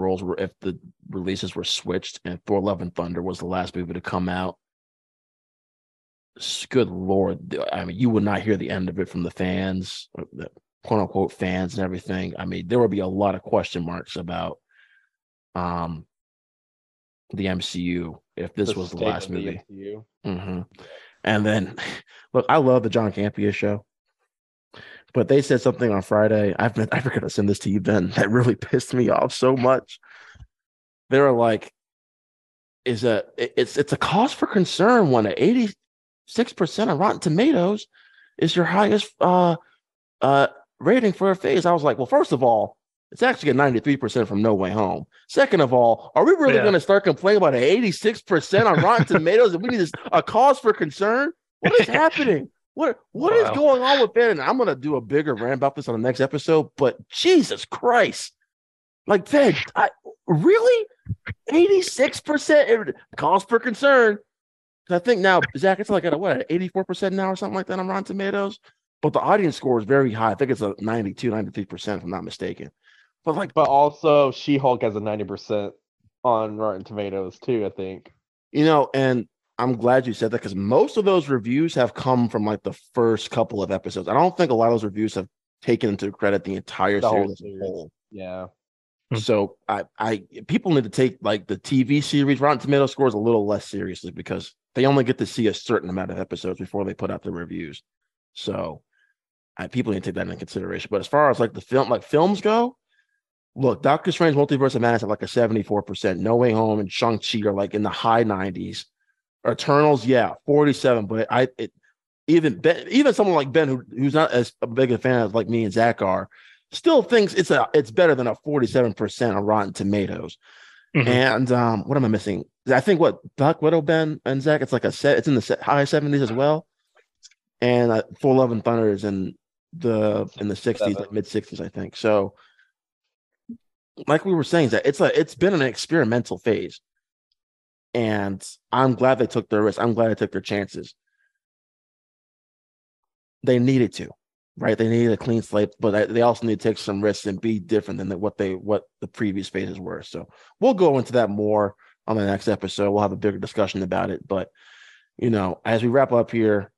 releases were switched and Thor: Love and Thunder was the last movie to come out? Good Lord. I mean, you would not hear the end of it from the fans, the quote unquote fans and everything. I mean, there would be a lot of question marks about the MCU if this was the last movie. Mm-hmm. And then, look, I love the John Campia show, but they said something on Friday. I forgot to send this to you, Ben. That really pissed me off so much. They were like, "It's a cause for concern when 86% of Rotten Tomatoes is your highest rating for a phase." I was like, "Well, first of all, it's actually a 93% from No Way Home. Second of all, are we really going to start complaining about an 86% on Rotten Tomatoes? If we need a cause for concern? What is happening?" What is going on with Ben? And I'm going to do a bigger rant about this on the next episode, but Jesus Christ, Like, Ted, really? 86% cost per concern. I think now, Zach, it's like at a, what, 84% now or something like that on Rotten Tomatoes? But the audience score is very high. I think it's a 92, 93%, if I'm not mistaken. But like, but also She-Hulk has a 90% on Rotten Tomatoes too, I think. You know, and I'm glad you said that because most of those reviews have come from like the first couple of episodes. I don't think a lot of those reviews have taken into credit the entire series as a whole. Yeah. So I people need to take like the TV series Rotten Tomatoes scores a little less seriously because they only get to see a certain amount of episodes before they put out their reviews. So people need to take that into consideration. But as far as like the film, like films go, look, Doctor Strange Multiverse of Madness at like a 74%. No Way Home and Shang-Chi are like in the high 90s. Eternals, yeah, 47. But even someone like Ben, who's not as big a fan as like me and Zach are, still thinks it's better than a 47% on Rotten Tomatoes. Mm-hmm. And what am I missing? I think what Black Widow, Ben and Zach, it's like it's in the high 70s as well. And Thor: Love and Thunder is in the 60s, like mid 60s, I think. So, like we were saying, that it's been an experimental phase, and I'm glad they took their risk. I'm glad they took their chances. They needed to, right? They needed a clean slate, but they also need to take some risks and be different than what the previous phases were. So we'll go into that more on the next episode. We'll have a bigger discussion about it. But you know, as we wrap up here,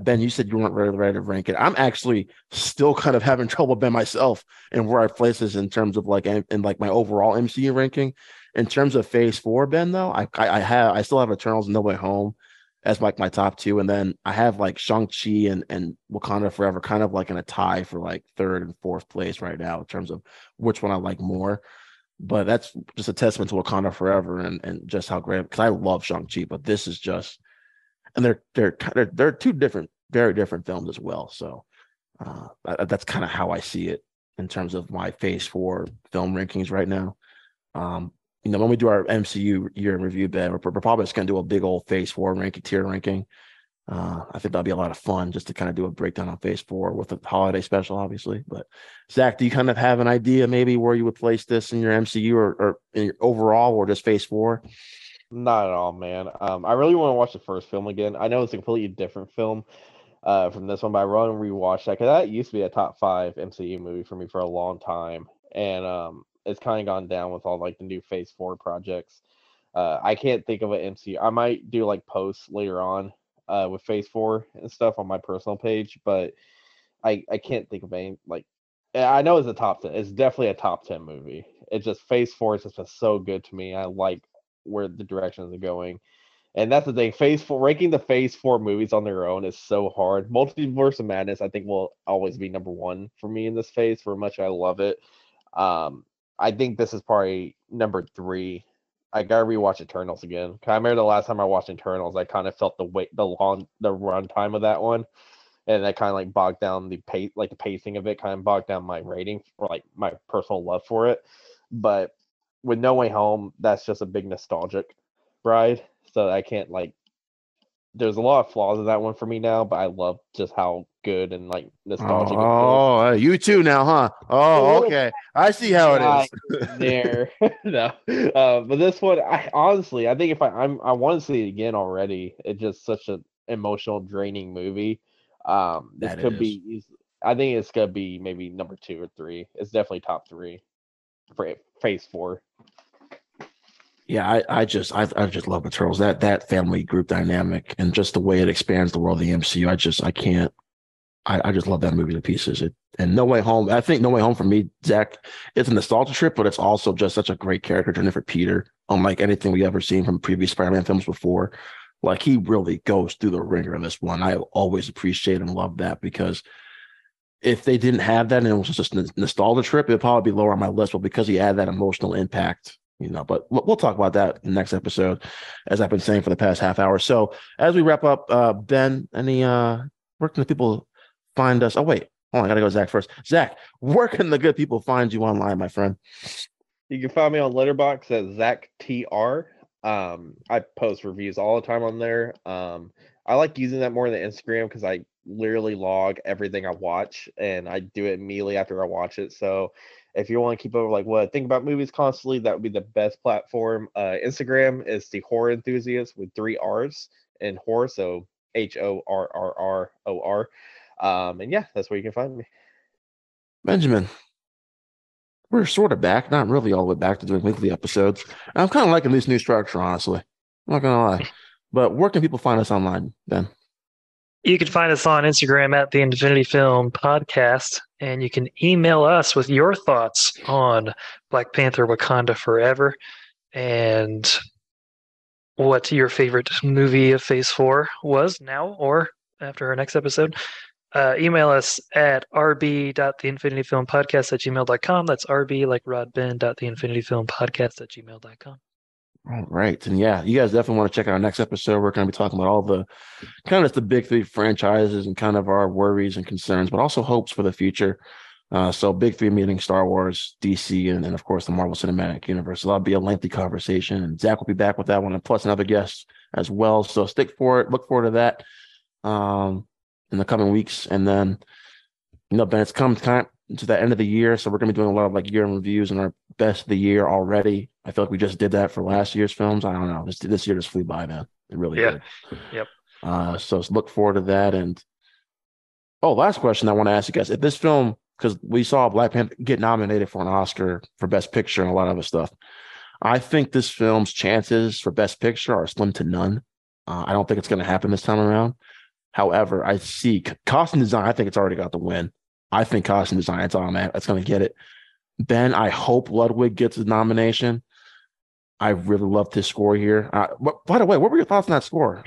Ben, you said you weren't ready to rank it. I'm actually still kind of having trouble by myself and where I place this in terms of like and like my overall MCU ranking. In terms of Phase 4, Ben, though, I still have Eternals and No Way Home as like my top two, and then I have like Shang-Chi and Wakanda Forever kind of like in a tie for like third and fourth place right now in terms of which one I like more. But that's just a testament to Wakanda Forever and just how great, because I love Shang-Chi, but this is just, and they're two different, very different films as well. So that's kind of how I see it in terms of my Phase 4 film rankings right now. You know, when we do our MCU year in review, Ben, we're probably just going to do a big old Phase 4 ranking, tier ranking. I think that'll be a lot of fun just to kind of do a breakdown on Phase 4 with a holiday special, obviously. But Zach, do you kind of have an idea maybe where you would place this in your MCU or in your overall or just Phase 4? Not at all, man. I really want to watch the first film again. I know it's a completely different film from this one, but I run and rewatch that because that used to be a top 5 MCU movie for me for a long time. And, it's kind of gone down with all like the new Phase 4 projects. I can't think of an MCU. I might do like posts later on with Phase 4 and stuff on my personal page, but I can't think of any. Like, I know it's a top 10. It's definitely a top 10 movie. It's just Phase 4 has just been so good to me. I like where the directions are going, and that's the thing. Phase 4 ranking the Phase 4 movies on their own is so hard. Multiverse of Madness, I think, will always be number one for me in this phase, for much I love it. I think this is probably number 3. I gotta rewatch Eternals again. I remember the last time I watched Eternals, I kind of felt the run time of that one, and that kind of like bogged down the pace, like the pacing of it, kind of bogged down my rating or like my personal love for it. But with No Way Home, that's just a big nostalgic ride. So I can't like. There's a lot of flaws in that one for me now, but I love just how good and like nostalgic. Oh, you too now, huh? Oh, okay. I see how it is. There, no, but this one, I think if I want to see it again already. It's just such an emotional, draining movie. This could be. I think it's gonna be maybe number 2 or 3. It's definitely top 3 for Phase 4. Yeah, I just love the Turtles. That family group dynamic and just the way it expands the world of the MCU. I just love that movie to pieces. And No Way Home. I think No Way Home for me, Zach, it's a nostalgia trip, but it's also just such a great character journey for Peter, unlike anything we've ever seen from previous Spider-Man films before. Like, he really goes through the ringer in this one. I always appreciate and love that, because if they didn't have that and it was just a nostalgia trip, it'd probably be lower on my list. But because he had that emotional impact. You know, but we'll talk about that in the next episode, as I've been saying for the past half hour. So as we wrap up, Ben, where can the people find us? Oh, wait. Oh, I got to go Zach first. Zach, where can the good people find you online, my friend? You can find me on Letterboxd at ZachTR. I post reviews all the time on there. I like using that more than Instagram because I literally log everything I watch, and I do it immediately after I watch it. So if you want to keep over like what I think about movies constantly, that would be the best platform. Instagram is The Horror Enthusiast with 3 R's in horror, so HORRROR. And yeah, that's where you can find me. Benjamin, we're sort of back, not really all the way back to doing weekly episodes. I'm kind of liking this new structure, honestly. I'm not going to lie. But where can people find us online, Ben? You can find us on Instagram at The Infinity Film Podcast, and you can email us with your thoughts on Black Panther: Wakanda Forever and what your favorite movie of Phase 4 was now or after our next episode. Email us at rb.theinfinityfilmpodcast@gmail.com. That's rb like Rod Ben .theinfinityfilmpodcast@gmail.com. All right. And yeah, you guys definitely want to check out our next episode. We're going to be talking about all the kind of the big three franchises and kind of our worries and concerns, but also hopes for the future. So big three meaning Star Wars, DC, and of course the Marvel Cinematic Universe. So that'll be a lengthy conversation, and Zach will be back with that one and plus another guest as well. So stick for it. Look forward to that in the coming weeks. And then, you know, Ben, it's come time to the end of the year. So we're going to be doing a lot of like year in reviews and our best of the year already. I feel like we just did that for last year's films. I don't know. This year just flew by, man. It really did. Yep. So look forward to that. And last question I want to ask you guys. If this film, because we saw Black Panther get nominated for an Oscar for Best Picture and a lot of other stuff, I think this film's chances for Best Picture are slim to none. I don't think it's going to happen this time around. However, I see costume design. I think it's already got the win. I think costume design, it's automatic. It's going to get it. Ben, I hope Ludwig gets the nomination. I really loved his score here. By the way, what were your thoughts on that score?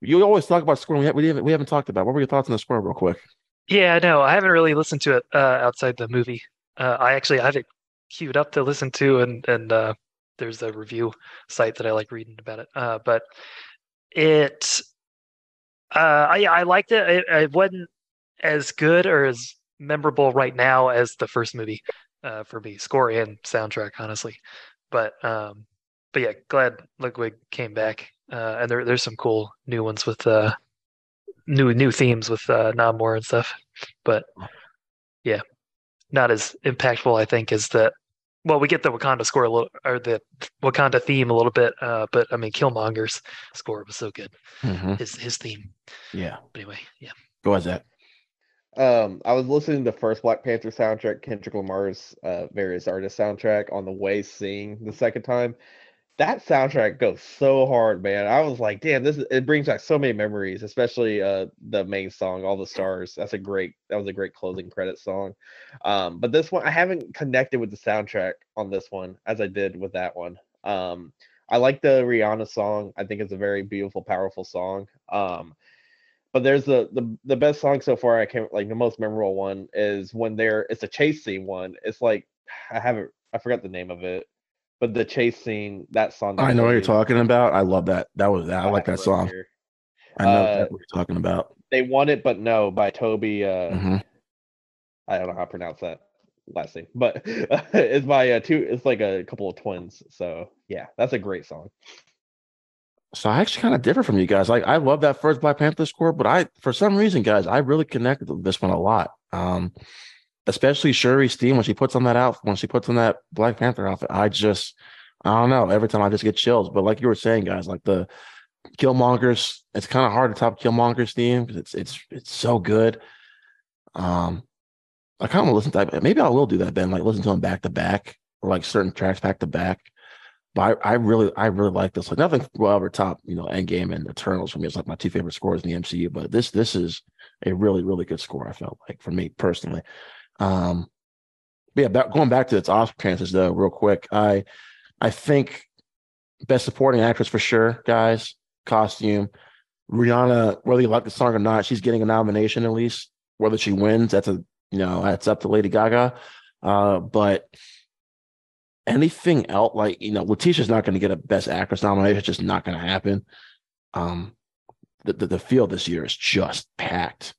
You always talk about scoring. We haven't talked about. What were your thoughts on the score, real quick? Yeah, no, I haven't really listened to it outside the movie. I have it queued up to listen to, and there's a review site that I like reading about it. But it. I liked it. It wasn't as good or as memorable right now as the first movie for me, score and soundtrack, honestly. But yeah, glad Ludwig came back. And there's some cool new ones with new themes with Namor and stuff. But yeah, not as impactful, I think, as the. Well, we get the Wakanda score a little, or the Wakanda theme a little bit, but I mean, Killmonger's score was so good. Mm-hmm. His theme, yeah. But anyway, yeah. Go ahead, Zach. I was listening to the first Black Panther soundtrack, Kendrick Lamar's various artist soundtrack, on the way seeing the second time. That soundtrack goes so hard, man. I was like, damn, it brings back so many memories, especially the main song, All the Stars. That was a great closing credit song. But this one, I haven't connected with the soundtrack on this one as I did with that one. I like the Rihanna song. I think it's a very beautiful, powerful song. But there's the best song so far. I can't, like, the most memorable one is when it's a chase scene one. It's like, I forgot the name of it. But the chase scene, that song. I know what you're talking about. I love that. That was that. I like that song. I know what you're talking about. They Want It But No by Toby. Mm-hmm. I don't know how to pronounce that last name, but it's by two. It's like a couple of twins. So yeah, that's a great song. So I actually kind of differ from you guys. Like, I love that first Black Panther score, but for some reason, guys, I really connected with this one a lot. Especially Shuri's theme when she puts on that Black Panther outfit, I don't know. Every time I just get chills. But like you were saying, guys, like the Killmonger's, it's kind of hard to top Killmonger's theme because it's so good. I kind of listen to that. Maybe I will do that, Ben. Like, listen to them back to back, or like certain tracks back to back. But I really like this. Like, nothing will ever top, you know, Endgame and Eternals for me. It's like my two favorite scores in the MCU. But this is a really, really good score. I felt like, for me personally. But yeah, going back to its Oscar chances though, real quick. I think Best Supporting Actress for sure, guys. Costume. Rihanna, whether you like the song or not, she's getting a nomination at least. Whether she wins, that's up to Lady Gaga. But anything else, like, you know, Letitia's not going to get a Best Actress nomination. It's just not going to happen. The field this year is just packed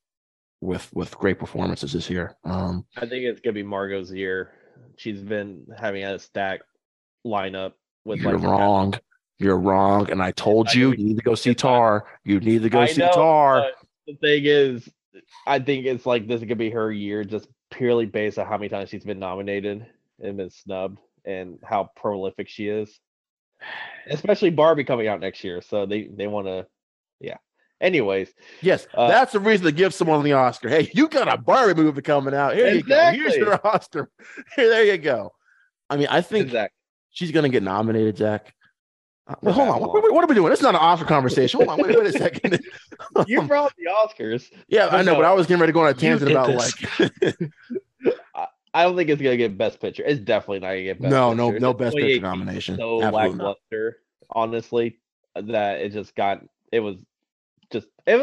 with great performances this year. I think it's gonna be Margot's year. She's been having a stack lineup with. You're wrong, and I told you need to go see Tar. You need to go see Tar. The thing is, I think it's like this could be her year just purely based on how many times she's been nominated and been snubbed and how prolific she is. Especially Barbie coming out next year. So they want to, yeah. Anyways. Yes, that's the reason to give someone the Oscar. Hey, you got a Barbie movie coming out. Here you go. Here's your Oscar. Here, there you go. I mean, I think she's going to get nominated, Zach. Well, hold on. What are we doing? It's not an Oscar conversation. Hold on. Wait a second. You brought the Oscars. Yeah, I know, but I was getting ready to go on a tangent about this. I don't think it's going to get Best Picture. It's definitely not going to get Best Picture. No Best Picture nomination. So lackluster, honestly, that it was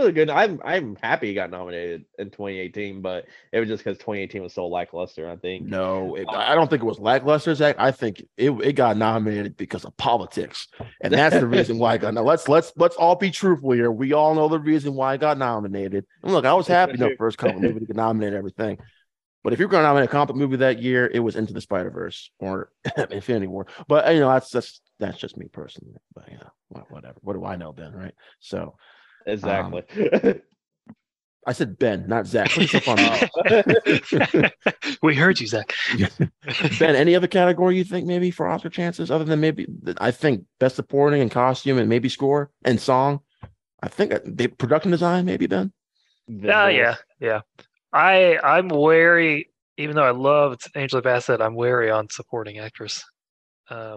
a good. I'm happy it got nominated in 2018, but it was just because 2018 was so lackluster, I think. No, I don't think it was lackluster, Zach. I think it got nominated because of politics, and that's the reason why. Let's all be truthful here. We all know the reason why it got nominated. And look, I was happy the first couple movie to nominate everything. But if you're going to nominate a comic movie that year, it was Into the Spider-Verse or Infinity War. But you know, that's just me personally. But you know, whatever. What do I know, Ben? Right? So exactly. I said Ben, not Zach. We heard you, Zach. Ben, any other category you think maybe for Oscar chances other than maybe I think best supporting and costume and maybe score and song? I think production design maybe, Ben. Yeah. I'm wary, even though I loved Angela Bassett, I'm wary on supporting actress. But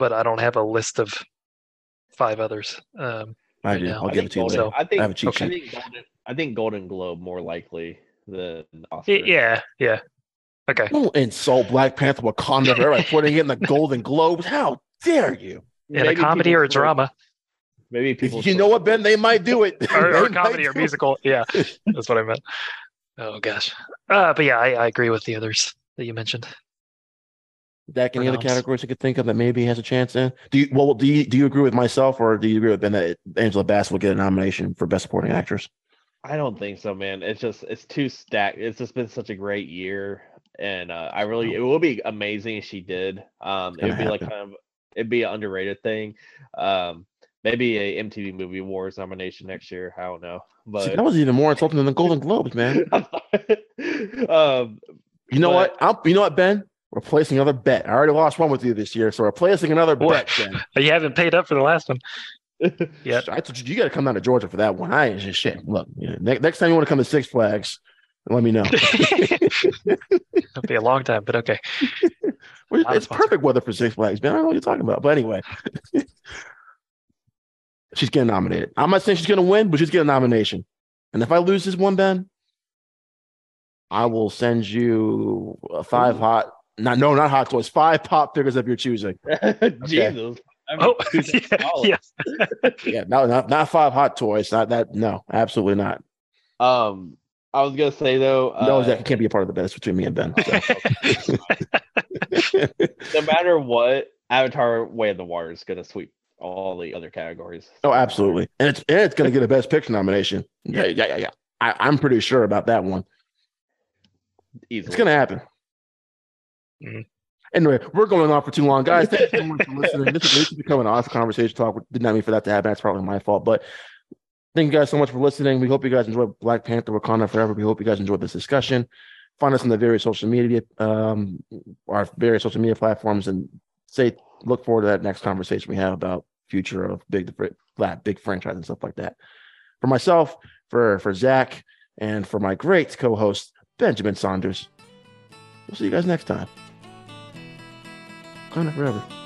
I don't have a list of 5 others. I'll give it to you. So, I think Golden Globe more likely than Oscar. Yeah. Okay. Don't insult Black Panther: Wakanda Forever by putting it in the Golden Globes. How dare you? In a comedy or a drama. Maybe people. You know what, Ben? They might do it. or comedy or musical. Yeah, that's what I meant. Oh gosh. But yeah, I agree with the others that you mentioned. Zach, any other categories you could think of that maybe has a chance in? Do you agree with myself, or do you agree with Ben that Angela Bassett will get a nomination for Best Supporting Actress? I don't think so, man. It's too stacked. It's just been such a great year, and it would be amazing if she did. It'd be an underrated thing. Maybe a MTV Movie Awards nomination next year. I don't know. But see, that was even more insulting than the Golden Globes, man. You know what, Ben? We're placing another bet. I already lost one with you this year, so we're placing another bet, Ben. You haven't paid up for the last one. Yeah, you got to come down to Georgia for that one. I ain't just shit. Look, next time you want to come to Six Flags, let me know. It'll be a long time, but okay. It's perfect weather for Six Flags, Ben. I don't know what you're talking about, but anyway. She's getting nominated. I'm not saying she's going to win, but she's getting a nomination. And if I lose this one, Ben, I will send you 5 hot, not hot toys, 5 pop figures of your choosing. Okay. Jesus. Not 5 hot toys. Not that. No, absolutely not. I was going to say though, no, Zach, it can't be a part of the best between me and Ben. So. No matter what, Avatar: Way of the Water is going to sweep all the other categories. Oh, absolutely. And it's going to get a Best Picture nomination. Yeah. I'm pretty sure about that one. Easily. It's going to happen. Mm-hmm. Anyway, we're going on for too long, guys. Thank you so much for listening. This is becoming an awesome conversation talk. Did not mean for that to happen. That's probably my fault. But thank you guys so much for listening. We hope you guys enjoyed Black Panther: Wakanda Forever. We hope you guys enjoyed this discussion. Find us on the various social media, our various social media platforms, and look forward to that next conversation we have about future of big franchise and stuff like that. For myself, for Zach, and for my great co-host Benjamin Saunders, we'll see you guys next time. Wakanda Forever.